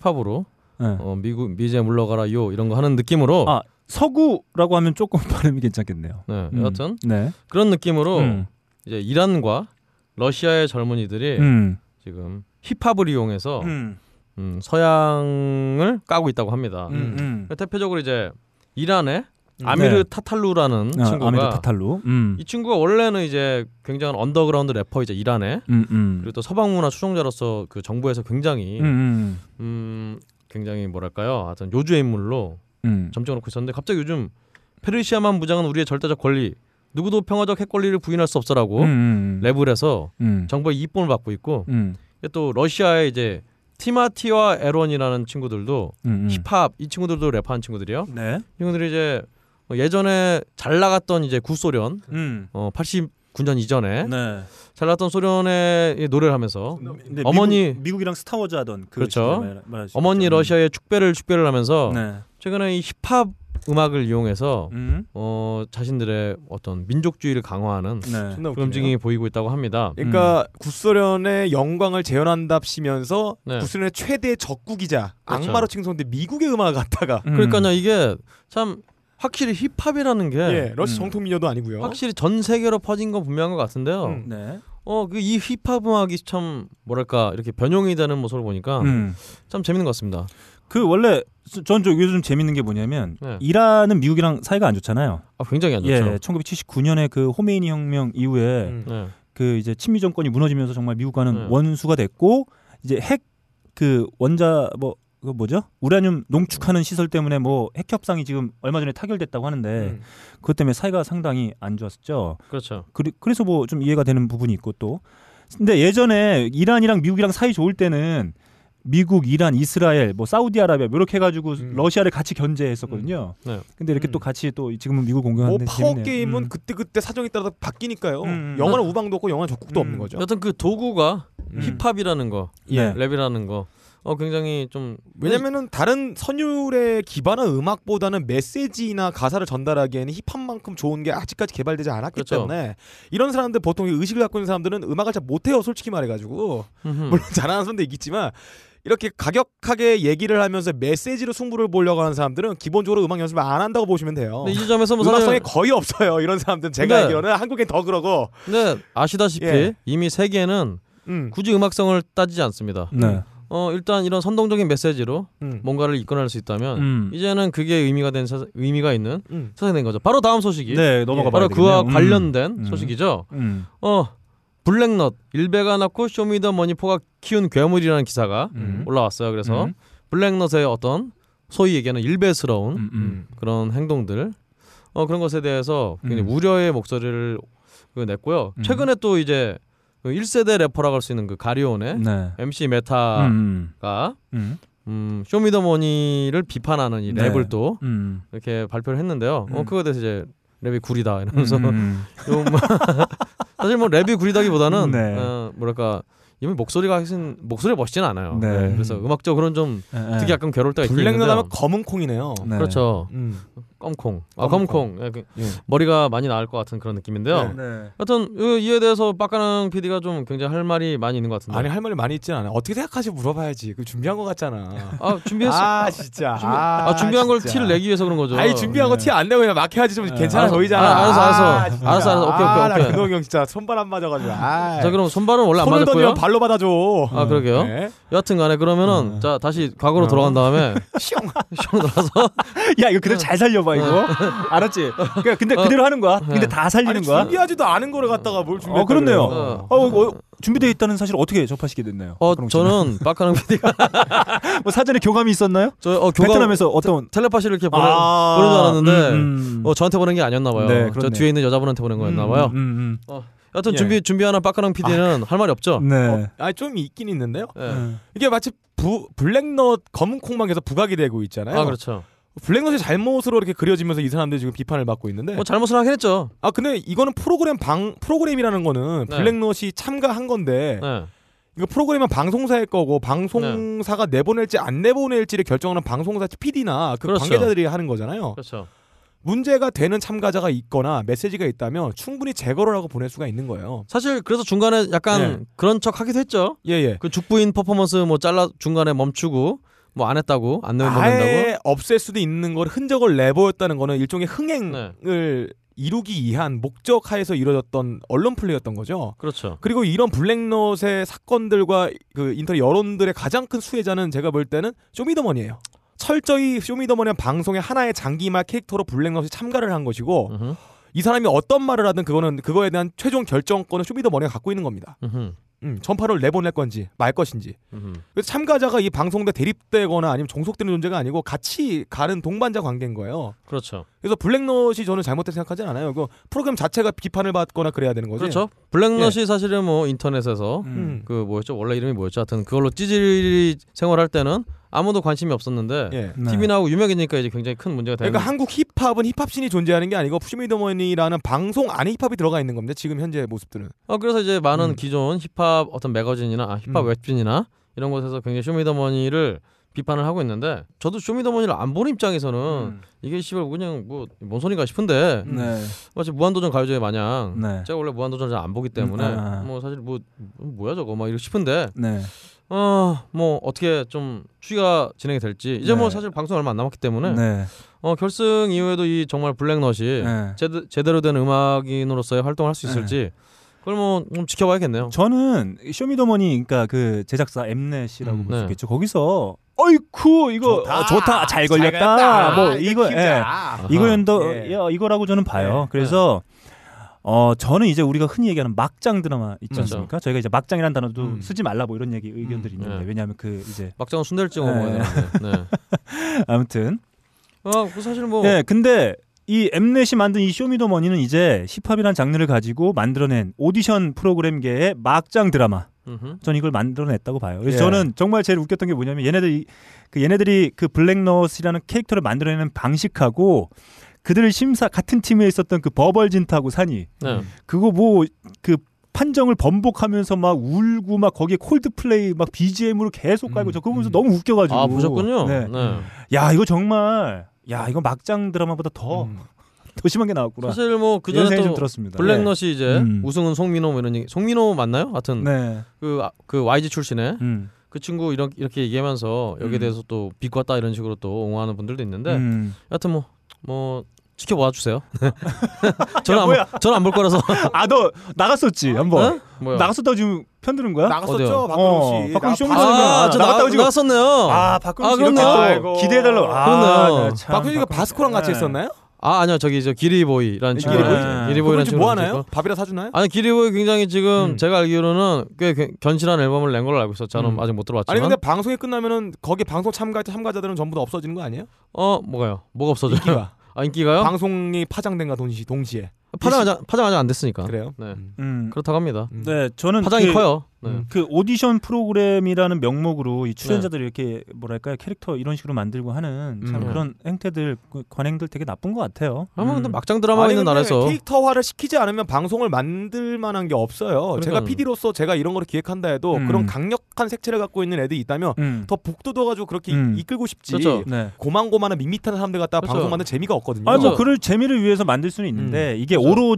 힙합으로 네. 미국 미제 물러가라 요 이런 거 하는 느낌으로. 아 서구라고 하면 조금 발음이 괜찮겠네요. 네. 여튼 네. 그런 느낌으로 이제 이란과 러시아의 젊은이들이 지금 힙합을 이용해서 서양을 까고 있다고 합니다. 대표적으로 이제 이란의 아미르 네. 타탈루라는 친구가 아미르 타탈루. 이 친구가 원래는 이제 굉장한 언더그라운드 래퍼이자 이란의 그리고 또 서방 문화 추종자로서 그 정부에서 굉장히 뭐랄까요, 하여튼 요주의 인물로 점찍어 놓고 있었는데 갑자기 요즘 페르시아만 무장한 우리의 절대적 권리 누구도 평화적 핵권리를 부인할 수 없어라고 랩을 해서 정부의 입봉을 받고 있고 또 러시아의 이제 티마티와 에론이라는 친구들도 힙합 이 친구들도 랩하는 친구들이요. 네. 친구들이 이제 예전에 잘 나갔던 이제 구소련 89년 이전에 네. 잘 나갔던 소련의 노래를 하면서 어머니 미국이랑 스타워즈 하던 그 그렇죠. 어머니 러시아의 축배를 하면서 네. 최근에 이 힙합 음악을 이용해서 자신들의 어떤 민족주의를 강화하는 네. 그런 움직임이 보이고 있다고 합니다. 그러니까 구소련의 영광을 재현한답시면서 네. 구소련의 최대 적국이자 그렇죠. 악마로 칭송된 미국의 음악을 갖다가 그러니까요 이게 참 확실히 힙합이라는 게 예, 러시아 정통 민요도 아니고요. 확실히 전 세계로 퍼진 건 분명한 것 같은데요. 네. 이 힙합 음악이 참 뭐랄까 이렇게 변형이 되는 모습을 보니까 참 재밌는 것 같습니다. 그 원래 전 저 요즘 재밌는 게 뭐냐면 네. 이란은 미국이랑 사이가 안 좋잖아요. 아 굉장히 안 좋죠. 예, 1979년에 그 호메이니 혁명 이후에 네. 그 이제 친미 정권이 무너지면서 정말 미국과는 네. 원수가 됐고 이제 핵 그 원자 뭐 그 뭐죠? 우라늄 농축하는 시설 때문에 뭐 핵 협상이 지금 얼마 전에 타결됐다고 하는데 그것 때문에 사이가 상당히 안 좋았었죠. 그렇죠. 그래서 뭐 좀 이해가 되는 부분이 있고 또 근데 예전에 이란이랑 미국이랑 사이 좋을 때는 미국, 이란, 이스라엘, 뭐 사우디아라비아 이렇게 해가지고 러시아를 같이 견제했었거든요. 네. 근데 이렇게 또 같이 또 지금은 미국 공격하는데 뭐 파워 게임은 그때 사정에 따라 바뀌니까요. 영화는 우방도 없고 영화는 적국도 없는 거죠. 여튼 그 도구가 힙합이라는 거, 예. 랩이라는 거. 굉장히 좀 왜냐면은 다른 선율에 기반한 음악보다는 메시지나 가사를 전달하기에는 힙합만큼 좋은 게 아직까지 개발되지 않았기 그렇죠. 때문에 이런 사람들 보통 의식을 갖고 있는 사람들은 음악을 잘 못해요 솔직히 말해가지고 물론 잘하는 사람도 있겠지만 이렇게 가격하게 얘기를 하면서 메시지로 승부를 보려고 하는 사람들은 기본적으로 음악 연습을 안 한다고 보시면 돼요. 이 점에서 뭐 음악성이 거의 없어요 이런 사람들은. 제가 알기로는 한국엔 더 그러고 근데 아시다시피 예. 이미 세계는 굳이 음악성을 따지지 않습니다. 네. 일단 이런 선동적인 메시지로 뭔가를 이끌어낼 수 있다면 이제는 그게 의미가 있는 세상이 된 거죠. 바로 다음 소식이 네, 넘어가 바로 그와 관련된 소식이죠. 블랙넛 일베가 낳고 쇼미더머니포가 키운 괴물이라는 기사가 올라왔어요. 그래서 블랙넛의 어떤 소위 얘기하는 일베스러운 그런 행동들 그런 것에 대해서 굉장히 우려의 목소리를 냈고요. 최근에 또 이제 1세대 래퍼라고 할 수 있는 그 가리온의 네. MC 메타가 쇼미더머니를 비판하는 이 랩을 네. 또 이렇게 발표를 했는데요. 그거에 대해서 이제 랩이 구리다 이러면서 사실 뭐 랩이 구리다기보다는 네. 뭐랄까 이미 목소리가 멋있진 않아요. 네. 네. 그래서 음악적으로는 좀 특히 약간 괴로울 때가 있는데요. 블랙넛 하면 검은콩이네요. 네. 그렇죠. 검콩. 아 검콩. 머리가 많이 나을 것 같은 그런 느낌인데요. 네. 네. 하여튼 이에 대해서 빡가능 PD가 좀 굉장히 할 말이 많이 있는 것 같은데. 아니 할 말이 많이 있진 않아요. 어떻게 생각하지 물어봐야지. 그 준비한 것 같잖아. 아 준비했어. 아 진짜. 준비한 걸 티를 내기 위해서 그런 거죠. 아니 준비한 거 티 안 내고 그냥 막 해야지 좀 네. 괜찮아 보이잖아. 알았어. 오케이. 근홍이 형 진짜 손발 안 맞아가지고. 자 그럼 손발은 원래 안 맞았고요. 손을 던지면 발로 받아줘. 아 그러게요. 네. 여하튼간에 그러면은 자 다시 과거로 돌아간 다음에 슝 돌아서. 야 이거 그대로 잘 살려봐. 이거 알았지? 근데 그대로 하는 거야. 근데 다 살리는 거야. 준비하지도 않은 거를 갖다가 뭘 준비했다고 그렇네요. 준비되어 있다는 사실 어떻게 접하시게 됐나요? 저는 박하는 PD가 뭐 사전에 교감이 있었나요? 저 베트남에서 어떤 텔레파시를 이렇게 보낸 줄 알았는데 저한테 보낸 게 아니었나 봐요. 네, 저 뒤에 있는 여자분한테 보낸 거였나 봐요. 여튼 준비하는 박가랑 PD는 할 말이 없죠. 네. 좀 있긴 있는데요. 네. 이게 마치 블랙넛 검은 콩만 계속 부각이 되고 있잖아요. 아 그렇죠. 블랙넛이 잘못으로 이렇게 그려지면서 이 사람들이 지금 비판을 받고 있는데 잘못을 하긴 했죠. 아 근데 이거는 프로그램이라는 거는 블랙넛이 참가한 건데 이거 프로그램은 방송사의 거고 방송사가 내보낼지 안 내보낼지를 결정하는 방송사 PD나 그 그렇죠. 관계자들이 하는 거잖아요. 그렇죠. 문제가 되는 참가자가 있거나 메시지가 있다면 충분히 제거를 하고 보낼 수가 있는 거예요. 사실 그래서 중간에 약간 그런 척 하기도 했죠. 예예. 그 죽부인 퍼포먼스 뭐 잘라 중간에 멈추고 안 했다고 안 내면 아예 없앨 수도 있는 걸 흔적을 내보였다는 거는 일종의 흥행을 이루기 위한 목적 하에서 이루어졌던 언론 플레이였던 거죠. 그렇죠. 그리고 이런 블랙넛의 사건들과 그 인터넷 여론들의 가장 큰 수혜자는 제가 볼 때는 쇼미더머니예요. 철저히 쇼미더머니는 방송의 하나의 장기말 캐릭터로 블랙넛이 참가를 한 것이고 이 사람이 어떤 말을 하든 그거에 대한 최종 결정권은 쇼미더머니가 갖고 있는 겁니다. 전파를 내보낼 건지 말 것인지. 그래서 참가자가 이 방송대 대립되거나 아니면 종속되는 존재가 아니고 같이 가는 동반자 관계인 거예요. 그렇죠. 그래서 블랙넛이 저는 잘못된 생각하진 않아요. 그 프로그램 자체가 비판을 받거나 그래야 되는 거지. 그렇죠. 블랙넛이 예. 사실은 뭐 인터넷에서 그 뭐였죠? 원래 이름이 뭐였죠? 하여튼 그걸로 찌질이 생활할 때는 아무도 관심이 없었는데 예. TV나 하고 유명해지니까 이제 굉장히 큰 문제가 되는. 그러니까 한국 힙합은 힙합씬이 존재하는 게 아니고 쇼미더머니라는 방송 안에 힙합이 들어가 있는 겁니다. 지금 현재 모습들은. 그래서 이제 많은 기존 힙합 어떤 매거진이나 힙합 웹진이나 이런 곳에서 굉장히 쇼미더머니를 비판을 하고 있는데, 저도 쇼미더머니를 안 보는 입장에서는 이게 씨발 그냥 뭐 뭔 소린가 싶은데 마치 무한도전 가요제 마냥 제가 원래 무한도전을 잘 안 보기 때문에 뭐 사실 뭐야 저거 막 이러고 싶은데 뭐 어떻게 좀 추이가 진행이 될지 이제 뭐 사실 방송 얼마 안 남았기 때문에 결승 이후에도 이 정말 블랙넛이 제대로 된 음악인으로서의 활동을 할 수 있을지 그걸 뭐 좀 지켜봐야겠네요. 저는 쇼미더머니 그러니까 그 제작사 엠넷이라고 볼 수 있겠죠. 거기서 어이쿠 이거 좋다 잘 걸렸다 뭐 이거 이거라고 저는 봐요. 그래서 저는 이제 우리가 흔히 얘기하는 막장 드라마 있지 않습니까? 저희가 이제 막장이라는 단어도 쓰지 말라 뭐 이런 얘기 의견들이 있는데 왜냐하면 그 이제 막장은 순대를 찍어 먹어야 되는데 아무튼 그 사실 뭐 근데 이 엠넷이 만든 이 쇼미더머니는 이제 힙합이라는 장르를 가지고 만들어낸 오디션 프로그램계의 막장 드라마. 전 이걸 만들어냈다고 봐요. 그래서 저는 정말 제일 웃겼던 게 뭐냐면 얘네들이 그 블랙넛이라는 캐릭터를 만들어내는 방식하고 그들을 같은 팀에 있었던 그 버벌진트하고 산이 그거 뭐 그 판정을 번복하면서 막 울고 막 거기에 콜드플레이 막 BGM으로 계속 깔고 저 그거 보면서 너무 웃겨가지고. 아 보셨군요. 야 이거 정말 이거 막장 드라마보다 더 심한 게 나왔구나. 사실 뭐 그전에 또 블랙넛이 이제 우승은 송민호 이런 얘기. 송민호 맞나요? 하여튼 그 YG 출신의 그 친구 이렇게 얘기하면서 여기에 대해서 또 비꼬았다 이런 식으로 또 옹호하는 분들도 있는데 여하튼 뭐 지켜봐 주세요. 저는 안 볼 거라서. 너 나갔었지 한번. 네? 뭐야? 나갔었다고 지금 편드는 거야? 나갔었죠. 박근혜 씨. 나갔다고 지금 나갔었네요. 박근혜 씨 이렇게 또 기대해달라고. 박근혜 씨가 바스코랑 같이 있었나요? 아니요 저기 저 기리보이라는 친구. 기리보이라는 친구 뭐 하나요? 밥이라 사주나요? 아니 기리보이 굉장히 지금 제가 알기로는 꽤 견실한 앨범을 낸 걸로 알고 있어. 저는 아직 못 들어봤지만. 아니 근데 방송이 끝나면은 거기 방송 참가자들은 전부 다 없어지는 거 아니에요? 뭐가 없어져요? 인기가. 인기가요? 방송이 파장된가 동시에. 파장 아직 안 됐으니까. 그래요? 네. 그렇다고 합니다. 네, 저는 파장이 커요. 그 오디션 프로그램이라는 명목으로 이 출연자들이 이렇게 뭐랄까요 캐릭터 이런 식으로 만들고 하는 참 그런 행태들 관행들 되게 나쁜 것 같아요. 근데 막장 드라마 있는 나라에서 캐릭터화를 시키지 않으면 방송을 만들 만한 게 없어요. 그러니까. 제가 PD로서 제가 이런 걸 기획한다 해도 그런 강력한 색채를 갖고 있는 애들이 있다면 더 복돋아가지고 그렇게 이끌고 싶지. 그렇죠. 고만고만한 밋밋한 사람들 갖다가 그렇죠. 방송 만들 재미가 없거든요. 뭐 그럴 재미를 위해서 만들 수는 있는데 이게 그렇죠.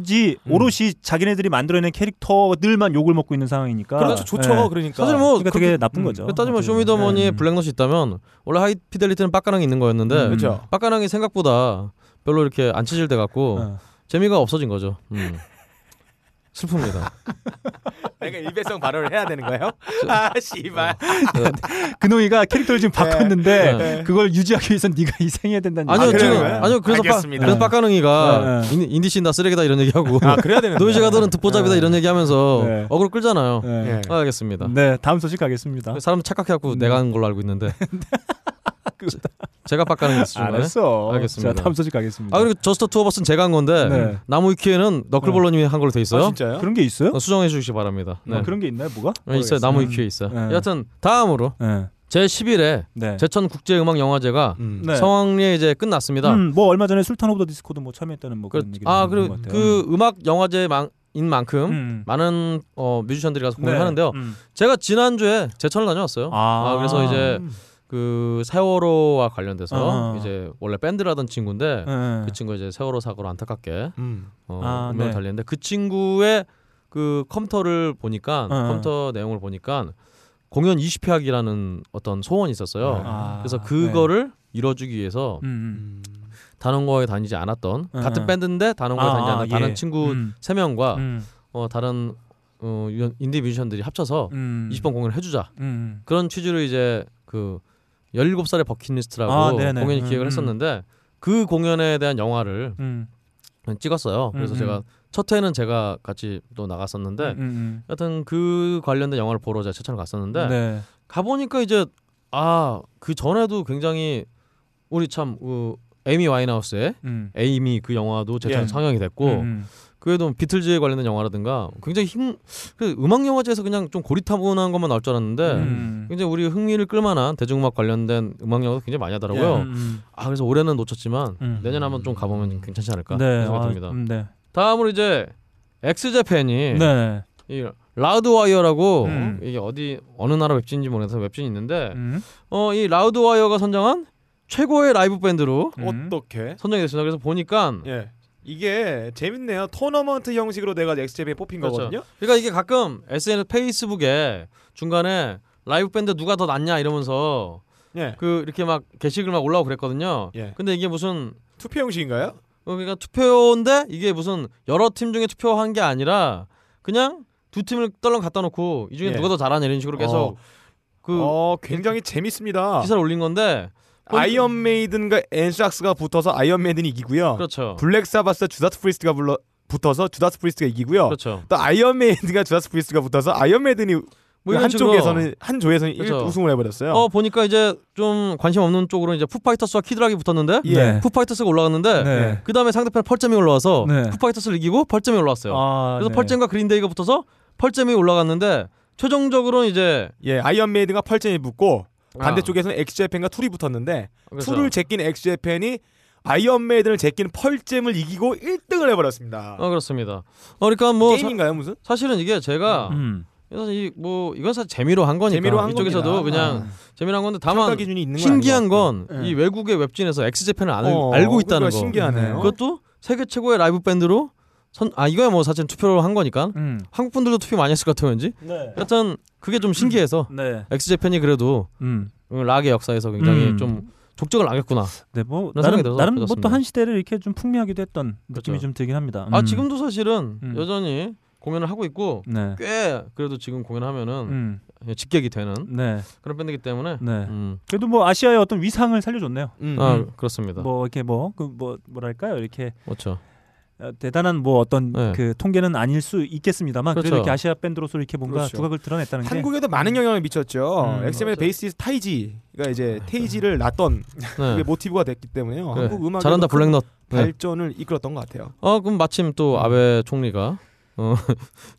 오롯이 자기네들이 만들어낸 캐릭터들만 욕을 먹고 있는 상황이니까. 그렇죠. 좋죠. 그러니까 사실 뭐 그게 되게 나쁜 거죠. 따지면 쇼미더머니에 블랙넛이 있다면 원래 하이피델리티는 빡가랑이 있는 거였는데 그렇죠. 빡가랑이 생각보다 별로 이렇게 안 치질 돼 갖고 재미가 없어진 거죠. 슬픕니다. 내가 일배성 발언을 해야 되는 거예요? 씨발. 그놈이가 캐릭터를 지금 바꿨는데 그걸 유지하기 위해선 네가 이상해야 된다는 얘기. 아니요. 그래서 박가능이가 인디씬 다 쓰레기다 이런 얘기하고 그래야 되는 노이즈가들은 듣보잡이다 이런 얘기하면서 어그로 끌잖아요. 알겠습니다. 네, 다음 소식 가겠습니다. 사람 착각해갖고 내가 한 걸로 알고 있는데. 제가 빡가는 게 있었죠. 알았어. 알겠습니다. 자, 다음 소식 가겠습니다. 그리고 저스트 투 어버스는 제가 한 건데 나무위키에는 너클볼러님이 한 걸로 돼 있어요. 진짜요? 그런 게 있어요? 수정해 주시기 바랍니다. 그런 게 있나요? 뭐가? 있어요. 나무위키에 있어요. 여하튼 다음으로 제11회 제천국제음악영화제가 성황리에 이제 끝났습니다. 뭐 얼마 전에 술탄 오브 더 디스코도 뭐 참여했다는 뭐 그런 얘기도 있는 것 같아요. 그 음악영화제에 인 만큼 많은 뮤지션들이 가서 공연을 하는데요. 제가 지난주에 제천을 다녀왔어요. 그래서 이제 그 세월호와 관련돼서 이제 원래 밴드를 하던 친구인데 그 친구가 이제 세월호 사고로 안타깝게 운명을 달리는데 그 친구의 그 컴퓨터를 보니까 컴퓨터 내용을 보니까 공연 20회하기라는 어떤 소원이 있었어요. 그래서 그거를 이뤄주기 위해서 다른 거에 다니지 않았던 같은 밴드인데 다른 거에 다니지 않았던 다른 친구 3명과 다른 인디 뮤지션들이 합쳐서 20번 공연을 해주자 그런 취지로 이제 그 17살의 버킷리스트라고 공연을 기획을 했었는데 그 공연에 대한 영화를 찍었어요. 그래서 제가 첫 회는 제가 같이 또 나갔었는데 하여튼 그 관련된 영화를 보러 제가 최천을 갔었는데 네. 가보니까 이제 아, 그 전에도 굉장히 우리 참 에이미 와인하우스의 에이미 그 영화도 재창 예. 상영이 됐고 그에도 비틀즈에 관련된 영화라든가 굉장히 음악 영화제에서 그냥 좀 고리타분한 것만 나올 줄 알았는데 굉장히 우리 흥미를 끌만한 대중음악 관련된 음악 영화도 굉장히 많이 하더라고요. 예. 아 그래서 올해는 놓쳤지만 내년에 한번 좀 가보면 괜찮지 않을까 네. 생각이 듭니다. 네. 다음으로 이제 엑스제팬이 네. 이 라우드와이어라고 이게 어느 나라 웹진인지 모르겠어서 웹진이 있는데 이 라우드와이어가 선정한 최고의 라이브 밴드로 어떻게 선정이 됐습니다. 그래서 보니까 예. 이게 재밌네요. 토너먼트 형식으로 내가 엑스제팬이 뽑힌 그렇죠. 거거든요. 그러니까 이게 가끔 SNS 페이스북에 중간에 라이브 밴드 누가 더 낫냐 이러면서 예. 그 이렇게 막 게시글 막 올라오고 그랬거든요. 예. 근데 이게 무슨 투표 형식인가요? 그러니까 투표인데 이게 무슨 여러 팀 중에 투표한 게 아니라 그냥 두 팀을 떨렁 갖다 놓고 이 중에 예. 누가 더 잘하냐 이런 식으로 계속 굉장히 재밌습니다. 기사를 올린 건데 아이언 메이든과 엔삭스가 붙어서 아이언 메이든이 이기고요. 그렇죠. 블랙 사바스 주다스 프리스트가 붙어서 주다스 프리스트가 이기고요. 그렇죠. 또 아이언 메이든과 주다스 프리스트가 붙어서 아이언 메이든이 뭐 한 조에서는 그렇죠. 우승을 해버렸어요. 보니까 이제 좀 관심 없는 쪽으로 이제 푸파이터스와 키드락이 붙었는데 네. 푸파이터스가 올라갔는데 네. 그 다음에 상대편 펄잼이 올라와서 네. 푸파이터스를 이기고 펄잼이 올라왔어요. 아, 그래서 네. 펄잼과 그린데이가 붙어서 펄잼이 올라갔는데 최종적으로는 이제 예 아이언 메이든과 펄잼이 붙고 반대쪽에서는 엑스제팬과 툴이 붙었는데 그렇죠. 툴을 제낀 엑스제팬이 아이언 메이든을 제낀 펄잼을 이기고 1등을 해버렸습니다. 그렇습니다. 그러니까 뭐 게임인가요 무슨? 사실은 이게 제가 사실 이건 사실 재미로 한 거니까 재미로 한 이쪽에서도 겁니다. 그냥 재미로 한 건데 다만 신기한 건 이 외국의 웹진에서 엑스제팬을 알고 있다는 거. 신기하네요. 그것도 세계 최고의 라이브 밴드로 이거야 뭐 사실 투표로 한 거니까 한국 분들도 투표 많이 했을 것 같아요 왠지. 네. 하여튼 그게 좀 신기해서 네. 엑스제팬이 그래도 락의 역사에서 굉장히 좀 족적을 남겼구나. 네, 뭐 나름 뭐 또 한 시대를 이렇게 좀 풍미하기도 했던 느낌이 그렇죠. 좀 들긴 합니다. 지금도 사실은 여전히 공연을 하고 있고 네. 꽤 그래도 지금 공연하면은 직격이 되는 네. 그런 밴드이기 때문에 네. 그래도 뭐 아시아의 어떤 위상을 살려줬네요. 그렇습니다. 뭐 이렇게 뭐랄까요 이렇게 그렇죠. 대단한 뭐 어떤 네. 그 통계는 아닐 수 있겠습니다만 그렇죠. 그래도 이렇게 아시아 밴드로서 이렇게 뭔가 그렇죠. 두각을 드러냈다는 게 한국에도 많은 영향을 미쳤죠. 엑스제팬의 베이시스트 타이지가 이제 테이지를 놨던 네. 그게 모티브가 됐기 때문에요. 그래. 한국 음악의 잘한다 블랙넛 발전을 네. 이끌었던 것 같아요. 그럼 마침 또 아베 총리가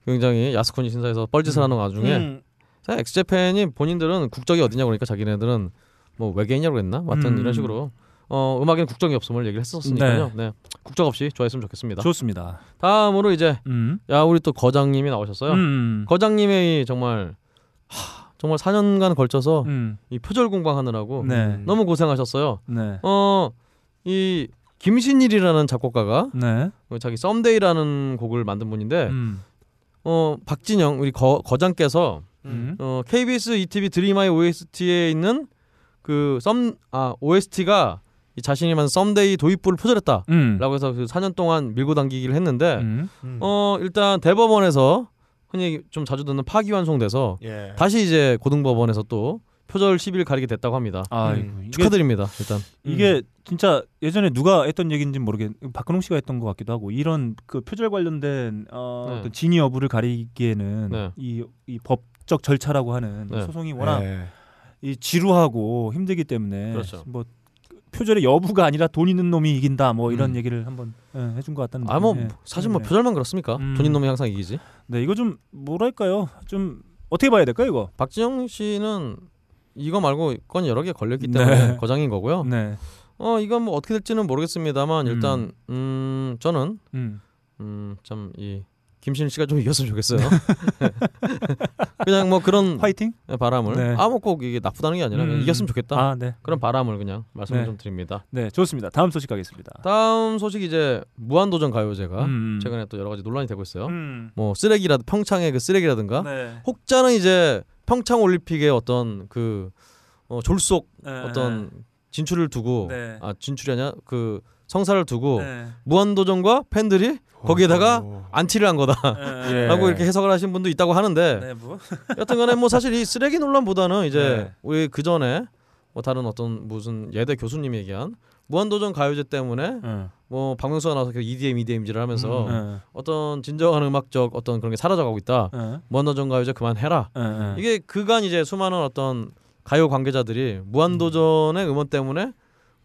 굉장히 야스쿠니 신사에서 뻘짓을 하는 와중에 엑스제팬이 본인들은 국적이 어디냐고 그러니까 자기네들은 뭐 외계인이라고 했나? 하여튼 이런 식으로 음악에는 국적이 없음을 얘기를 했었으니까요. 네. 네. 국적 없이 좋아했으면 좋겠습니다. 좋습니다. 다음으로 이제 우리 또 거장님이 나오셨어요. 거장님의 정말 정말 4년간 걸쳐서 이 표절 공방하느라고 네. 너무 고생하셨어요. 네. 이 김신일이라는 작곡가가 네. 자기 썸데이라는 곡을 만든 분인데 박진영 우리 거장께서 KBS ETV 드림아이 OST에 있는 그 OST가 자신이 만든 썸데이 도입부를 표절했다라고 해서 그 4년 동안 밀고 당기기를 했는데 일단 대법원에서 흔히 좀 자주 듣는 파기환송돼서 예. 다시 이제 고등법원에서 또 표절 시비를 가리게 됐다고 합니다. 축하드립니다. 일단 이게 진짜 예전에 누가 했던 얘기인지 모르겠는데 박근홍 씨가 했던 것 같기도 하고 이런 그 표절 관련된 어떤 진위 여부를 가리기에는 네. 이 법적 절차라고 하는 네. 소송이 워낙 네. 이 지루하고 힘들기 때문에 그렇죠. 뭐 표절의 여부가 아니라 돈 있는 놈이 이긴다 뭐 이런 얘기를 한번 해준 것 같다는 뭐 예. 사실 뭐 표절만 그렇습니까? 돈 있는 놈이 항상 이기지. 네 이거 좀 뭐랄까요? 좀 어떻게 봐야 될까요 이거? 박진영 씨는 이거 말고 건 여러 개 걸렸기 때문에 네. 거장인 거고요. 네. 이건 뭐 어떻게 될지는 모르겠습니다만 일단 저는 참 이 김신일 씨가 좀 이겼으면 좋겠어요. 그냥 뭐 그런 화이팅 바람을 네. 꼭 이게 나쁘다는 게 아니라 이겼으면 좋겠다. 네. 그런 바람을 그냥 말씀을 네. 좀 드립니다. 네, 좋습니다. 다음 소식 가겠습니다. 다음 소식 이제 무한도전 가요제가 최근에 또 여러 가지 논란이 되고 있어요. 뭐 평창의 그 쓰레기라든가 네. 혹자는 이제 평창 올림픽의 어떤 그 졸속 어떤 진출을 두고 네. 그 성사를 두고 네. 무한도전과 팬들이 거기에다가 안티를 한 거다라고 예. 이렇게 해석을 하신 분도 있다고 하는데 네, 뭐. 여튼간에 뭐 사실 이 쓰레기 논란보다는 이제 우리 그 전에 뭐 다른 어떤 무슨 예대 교수님이 얘기한 무한도전 가요제 때문에 뭐 박명수가 나와서 계속 EDM질을 하면서 어떤 진정한 음악적 어떤 그런 게 사라져가고 있다. 무한도전 가요제 그만해라. 이게 그간 이제 수많은 어떤 가요 관계자들이 무한도전의 음원 때문에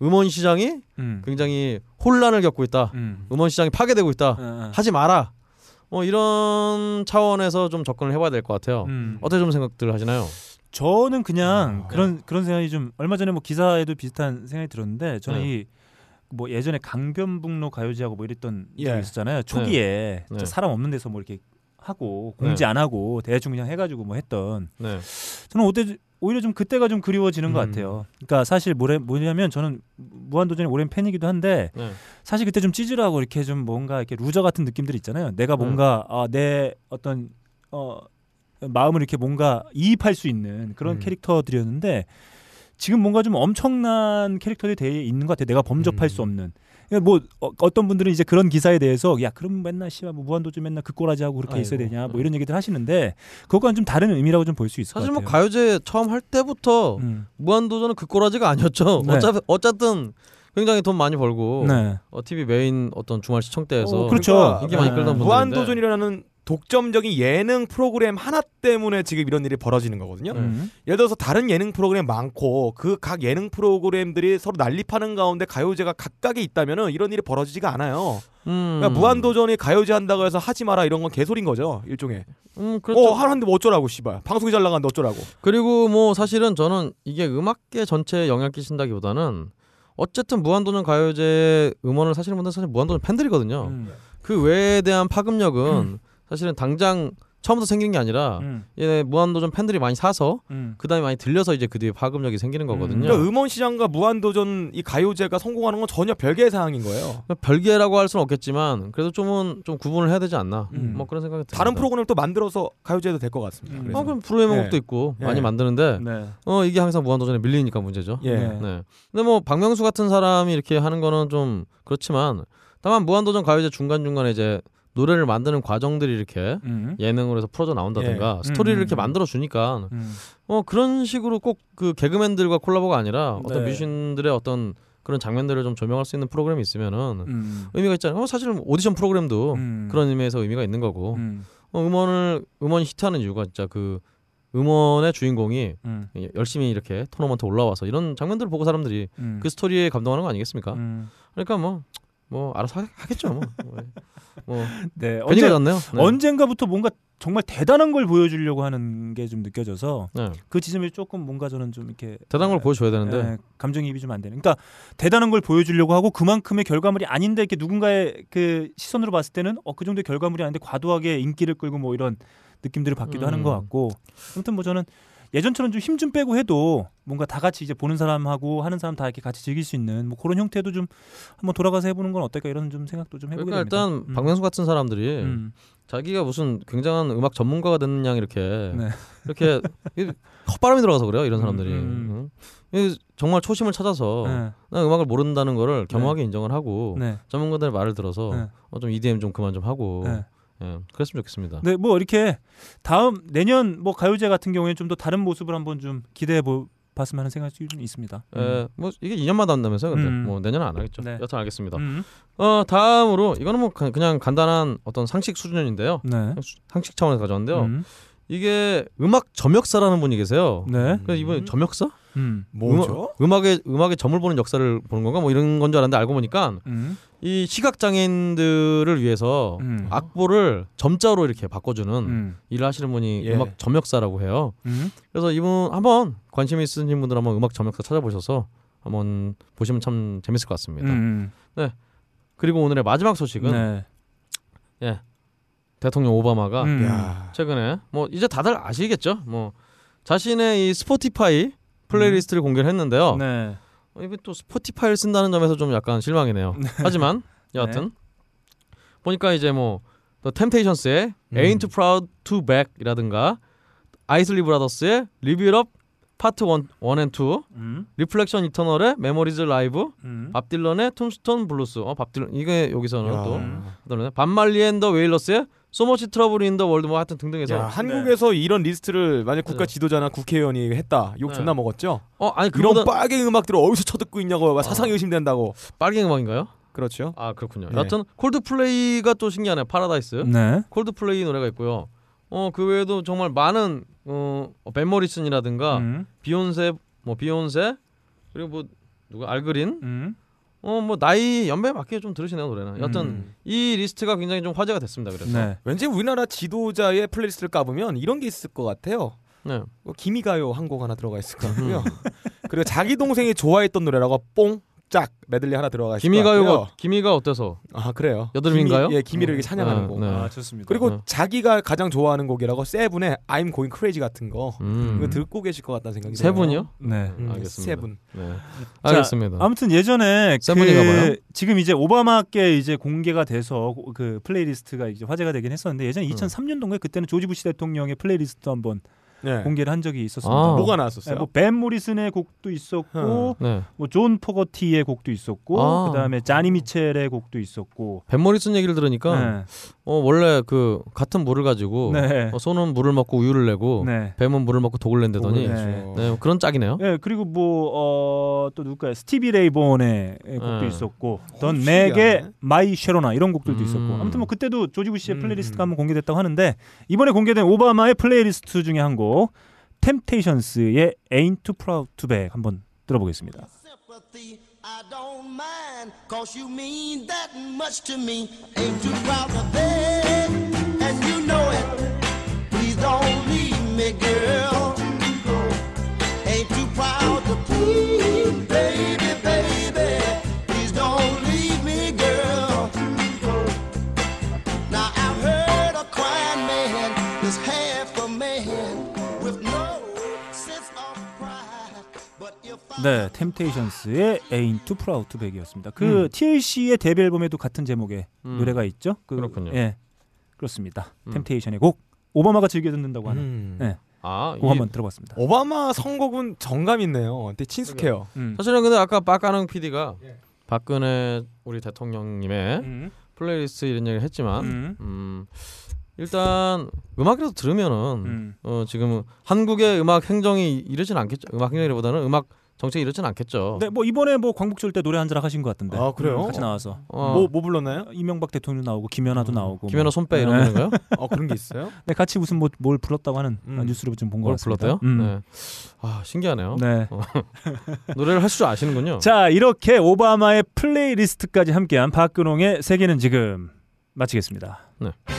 음원 시장이 굉장히 혼란을 겪고 있다. 음원 시장이 파괴되고 있다. 하지 마라. 뭐 이런 차원에서 좀 접근을 해봐야 될 것 같아요. 어떻게 좀 생각들 하시나요? 저는 그냥 그런 생각이 좀 얼마 전에 뭐 기사에도 비슷한 생각이 들었는데 저는 이 뭐 예전에 강변북로 가요제하고 뭐 이랬던 적이 있었잖아요. 초기에 진짜 사람 없는 데서 뭐 이렇게 하고 공지 안 하고 대충 그냥 해가지고 뭐 했던. 저는 오히려 좀 그때가 좀 그리워지는 것 같아요. 그러니까 사실 뭐냐면 저는 무한도전의 오랜 팬이기도 한데 사실 그때 좀 찌질하고 이렇게 좀 뭔가 이렇게 루저 같은 느낌들 있잖아요. 내가 뭔가 내 어떤 마음을 이렇게 뭔가 이입할 수 있는 그런 캐릭터들이었는데 지금 뭔가 좀 엄청난 캐릭터들이 되어 있는 것 같아요. 내가 범접할 수 없는. 그러니까 뭐 어떤 분들은 이제 그런 기사에 대해서 야 그럼 맨날 씨발 뭐 무한도전 맨날 그 꼬라지 하고 그렇게 있어야 되냐 뭐 이런 얘기들 하시는데 그것과는 좀 다른 의미라고 좀 볼 수 있을 것 같아요. 사실 뭐 가요제 처음 할 때부터 무한도전은 그 꼬라지가 아니었죠. 네. 어쨌든 굉장히 돈 많이 벌고 TV 메인 어떤 주말 시청대에서 그렇죠. 인기 많이 끌던 분들인데 무한도전이라는 독점적인 예능 프로그램 하나 때문에 지금 이런 일이 벌어지는 거거든요. 예를 들어서 다른 예능 프로그램 많고 그 각 예능 프로그램들이 서로 난립하는 가운데 가요제가 각각에 있다면 이런 일이 벌어지지가 않아요. 그러니까 무한도전이 가요제 한다고 해서 하지 마라 이런 건 개소리인 거죠. 일종의. 그렇죠. 하는데 뭐 어쩌라고 씨발. 방송이 잘 나가는데 어쩌라고. 그리고 뭐 사실은 저는 이게 음악계 전체에 영향 끼친다기보다는 어쨌든 무한도전 가요제 음원을 사시는 분들은 사실 무한도전 팬들이거든요. 그 외에 대한 파급력은 사실은 당장 처음부터 생긴 게 아니라 얘네 무한도전 팬들이 많이 사서 그다음에 많이 들려서 이제 그 뒤에 파급력이 생기는 거거든요. 그러니까 음원 시장과 무한도전 이 가요제가 성공하는 건 전혀 별개의 사항인 거예요. 별개라고 할 수는 없겠지만 그래도 좀 구분을 해야 되지 않나. 뭐 그런 생각이 듭니다. 다른 프로그램을 또 만들어서 가요제도 될 것 같습니다. 그럼 불후의 명곡도 있고 많이 만드는데 이게 항상 무한도전에 밀리니까 문제죠. 근데 뭐 박명수 같은 사람이 이렇게 하는 거는 좀 그렇지만 다만 무한도전 가요제 중간중간에 이제 노래를 만드는 과정들이 이렇게 예능으로 해서 풀어져 나온다든가 스토리를 이렇게 만들어주니까 그런 식으로 꼭 그 개그맨들과 콜라보가 아니라 어떤 뮤지션들의 어떤 그런 장면들을 좀 조명할 수 있는 프로그램이 있으면은 의미가 있잖아요. 사실 오디션 프로그램도 그런 의미에서 의미가 있는 거고 음원이 히트하는 이유가 진짜 그 음원의 주인공이 열심히 이렇게 토너먼트 올라와서 이런 장면들을 보고 사람들이 그 스토리에 감동하는 거 아니겠습니까? 그러니까 뭐 알아서 하겠죠 네, 언젠가부터 뭔가 정말 대단한 걸 보여주려고 하는 게 좀 느껴져서 그 지점이 조금 뭔가 저는 좀 이렇게 대단한 걸 보여줘야 되는데 감정이입이 좀 안 되는. 그러니까 대단한 걸 보여주려고 하고 그만큼의 결과물이 아닌데 이렇게 누군가의 그 시선으로 봤을 때는 그 정도의 결과물이 아닌데 과도하게 인기를 끌고 뭐 이런 느낌들을 받기도 하는 것 같고. 아무튼 뭐 저는 예전처럼 좀 힘 좀 빼고 해도 뭔가 다 같이 이제 보는 사람하고 하는 사람 다 이렇게 같이 즐길 수 있는 뭐 그런 형태도 좀 한번 돌아가서 해보는 건 어떨까 이런 좀 생각도 좀 해보게 됩니다. 그러니까 일단 박명수 같은 사람들이 자기가 무슨 굉장한 음악 전문가가 됐느냐 이렇게 헛바람이 들어가서 그래요 이런 사람들이. 정말 초심을 찾아서 난 음악을 모른다는 거를 겸허하게 인정을 하고 전문가들의 말을 들어서 좀 EDM 좀 그만 좀 하고. 그랬으면 좋겠습니다. 네, 뭐 이렇게 다음 내년 뭐 가요제 같은 경우에 좀 더 다른 모습을 한번 좀 기대해 봤으면 하는 생각이 좀 있습니다. 뭐 이게 2년마다 한다면서요? 근데 뭐 내년은 안 하겠죠. 네. 여튼 알겠습니다. 다음으로 이거는 뭐 그냥 간단한 어떤 상식 수준인데요. 상식 차원에서 가져왔는데요. 이게 음악 점역사라는 분이 계세요. 그래서 이번에 점역사? 뭐죠? 음악의 점을 보는 역사를 보는 건가? 뭐 이런 건 줄 알았는데 알고 보니까 이 시각장애인들을 위해서 악보를 점자로 이렇게 바꿔주는 일을 하시는 분이 음악 점역사라고 해요. 그래서 이분 한번 관심 있으신 분들 한번 음악 점역사 찾아보셔서 한번 보시면 참 재밌을 것 같습니다. 네. 그리고 오늘의 마지막 소식은 대통령 오바마가 최근에 뭐 이제 다들 아시겠죠? 뭐 자신의 이 스포티파이 플레이리스트를 공개를 했는데요. 이게 또 스포티파이를 쓴다는 점에서 좀 약간 실망이네요. 하지만 여하튼 보니까 이제 뭐 더 템테이션스의 Ain't Too Proud to Back 이라든가 아이슬리 브라더스의 Live It Up 파트 1 and 2 리플렉션 이터널의 메모리즈 라이브 밥 딜런의 툼스톤 블루스 밥 딜런 이게 여기서는 또 밥 말리 앤 더 웨일러스의 소머치 트러블 인더 월드 뭐 하여튼 등등해서 야, 한국에서 네. 이런 리스트를 만약 국가 지도자나 국회의원이 했다 욕 네. 존나 먹었죠. 아니 그런 빨갱이 음악들을 어디서 쳐듣고 있냐고 막 사상이 의심된다고. 빨갱이 음악인가요? 그렇죠. 아 그렇군요. 네. 여튼 콜드플레이가 또 신기하네. 파라다이스. 네. 콜드플레이 노래가 있고요. 그 외에도 정말 많은 벤 모리슨이라든가 비욘세 뭐 비욘세 그리고 뭐 누가 알그린 뭐 나이 연배에 맞게 좀 들으시네요 노래는. 여튼 이 리스트가 굉장히 좀 화제가 됐습니다. 그래서 네. 왠지 우리나라 지도자의 플레이리스트를 까보면 이런 게 있을 것 같아요. 네. 기미가요 한 곡 하나 들어가 있을 것 같고요. 그리고 자기 동생이 좋아했던 노래라고 뽕 짝 메들리 하나 들어가 있을 것 같고요. 기미가요가 기미가 어때서? 아 그래요. 여드름인가요? 예, 기미를 이렇게 찬양하는 곡. 네. 아 좋습니다. 그리고 자기가 가장 좋아하는 곡이라고 세븐의 I'm Going Crazy 같은 거 이거 듣고 계실 것 같다는 생각이 들어요. 세븐이요? 네, 알겠습니다. 세븐. 네, 알겠습니다. 자, 아무튼 예전에 세븐인가봐요. 지금 이제 오바마께 이제 공개가 돼서 그 플레이리스트가 이제 화제가 되긴 했었는데 예전 2003년도에 그때는 조지 부시 대통령의 플레이리스트 한번. 네. 공개를 한 적이 있었습니다. 아. 뭐가 나왔었어요? 네, 뭐 벤 모리슨의 곡도 있었고, 네. 뭐 존 포거티의 곡도 있었고, 아. 그다음에 자니 미첼의 곡도 있었고. 벤 모리슨 얘기를 들으니까, 네. 원래 그 같은 물을 가지고, 네. 소는 물을 먹고 우유를 내고, 네. 뱀은 물을 먹고 독을 낸다더니, 네. 네, 그런 짝이네요. 네, 그리고 뭐 또 누가 스티비 레이본의 곡도 네. 있었고, 던 맥의 마이 쉐로나 이런 곡들도 있었고. 아무튼 뭐 그때도 조지 부시의 플레이리스트가 한번 공개됐다고 하는데 이번에 공개된 오바마의 플레이리스트 중에 한 곡. 템테이션스의 Ain't Too Proud to Beg 한번 들어보겠습니다. Sympathy, I don't mind, 'cause you mean that much to me. Ain't too proud to beg, and you know it. Please don't leave me, girl. Ain't too proud to plead, baby, baby. Please don't leave me, girl. Now I've heard a crying man, this half a man. 네, 템테이션스의 Ain't Too Proud to Beg이었습니다. 그 TLC의 데뷔 앨범에도 같은 제목의 노래가 있죠. 그렇군요. 예, 그렇습니다. 템테이션의 곡 오바마가 즐겨 듣는다고 하는. 네. 곡 한번 들어봤습니다. 오바마 선곡은 정감 있네요. 근데 친숙해요. 사실은 근데 아까 박가능 PD가 박근혜 우리 대통령님의 플레이리스트 이런 얘기를 했지만. 일단 음악이라도 들으면은 지금 한국의 음악 행정이 이러진 않겠죠. 음악 행정이라기보다는 음악 정책이 이러진 않겠죠. 네, 뭐 이번에 뭐 광복절 때 노래 한자락 하신 것 같은데. 아 그래요? 같이 나와서. 뭐 불렀나요? 이명박 대통령 나오고 김연아도 나오고. 김연아 손빼 이런 건가요? 그런 게 있어요? 네, 같이 무슨 뭘 불렀다고 하는 뉴스로 좀 본 것 같습니다. 불렀대요? 네. 아 신기하네요. 네. 노래를 할 줄 아시는군요. 자, 이렇게 오바마의 플레이리스트까지 함께한 박근홍의 세계는 지금 마치겠습니다. 네.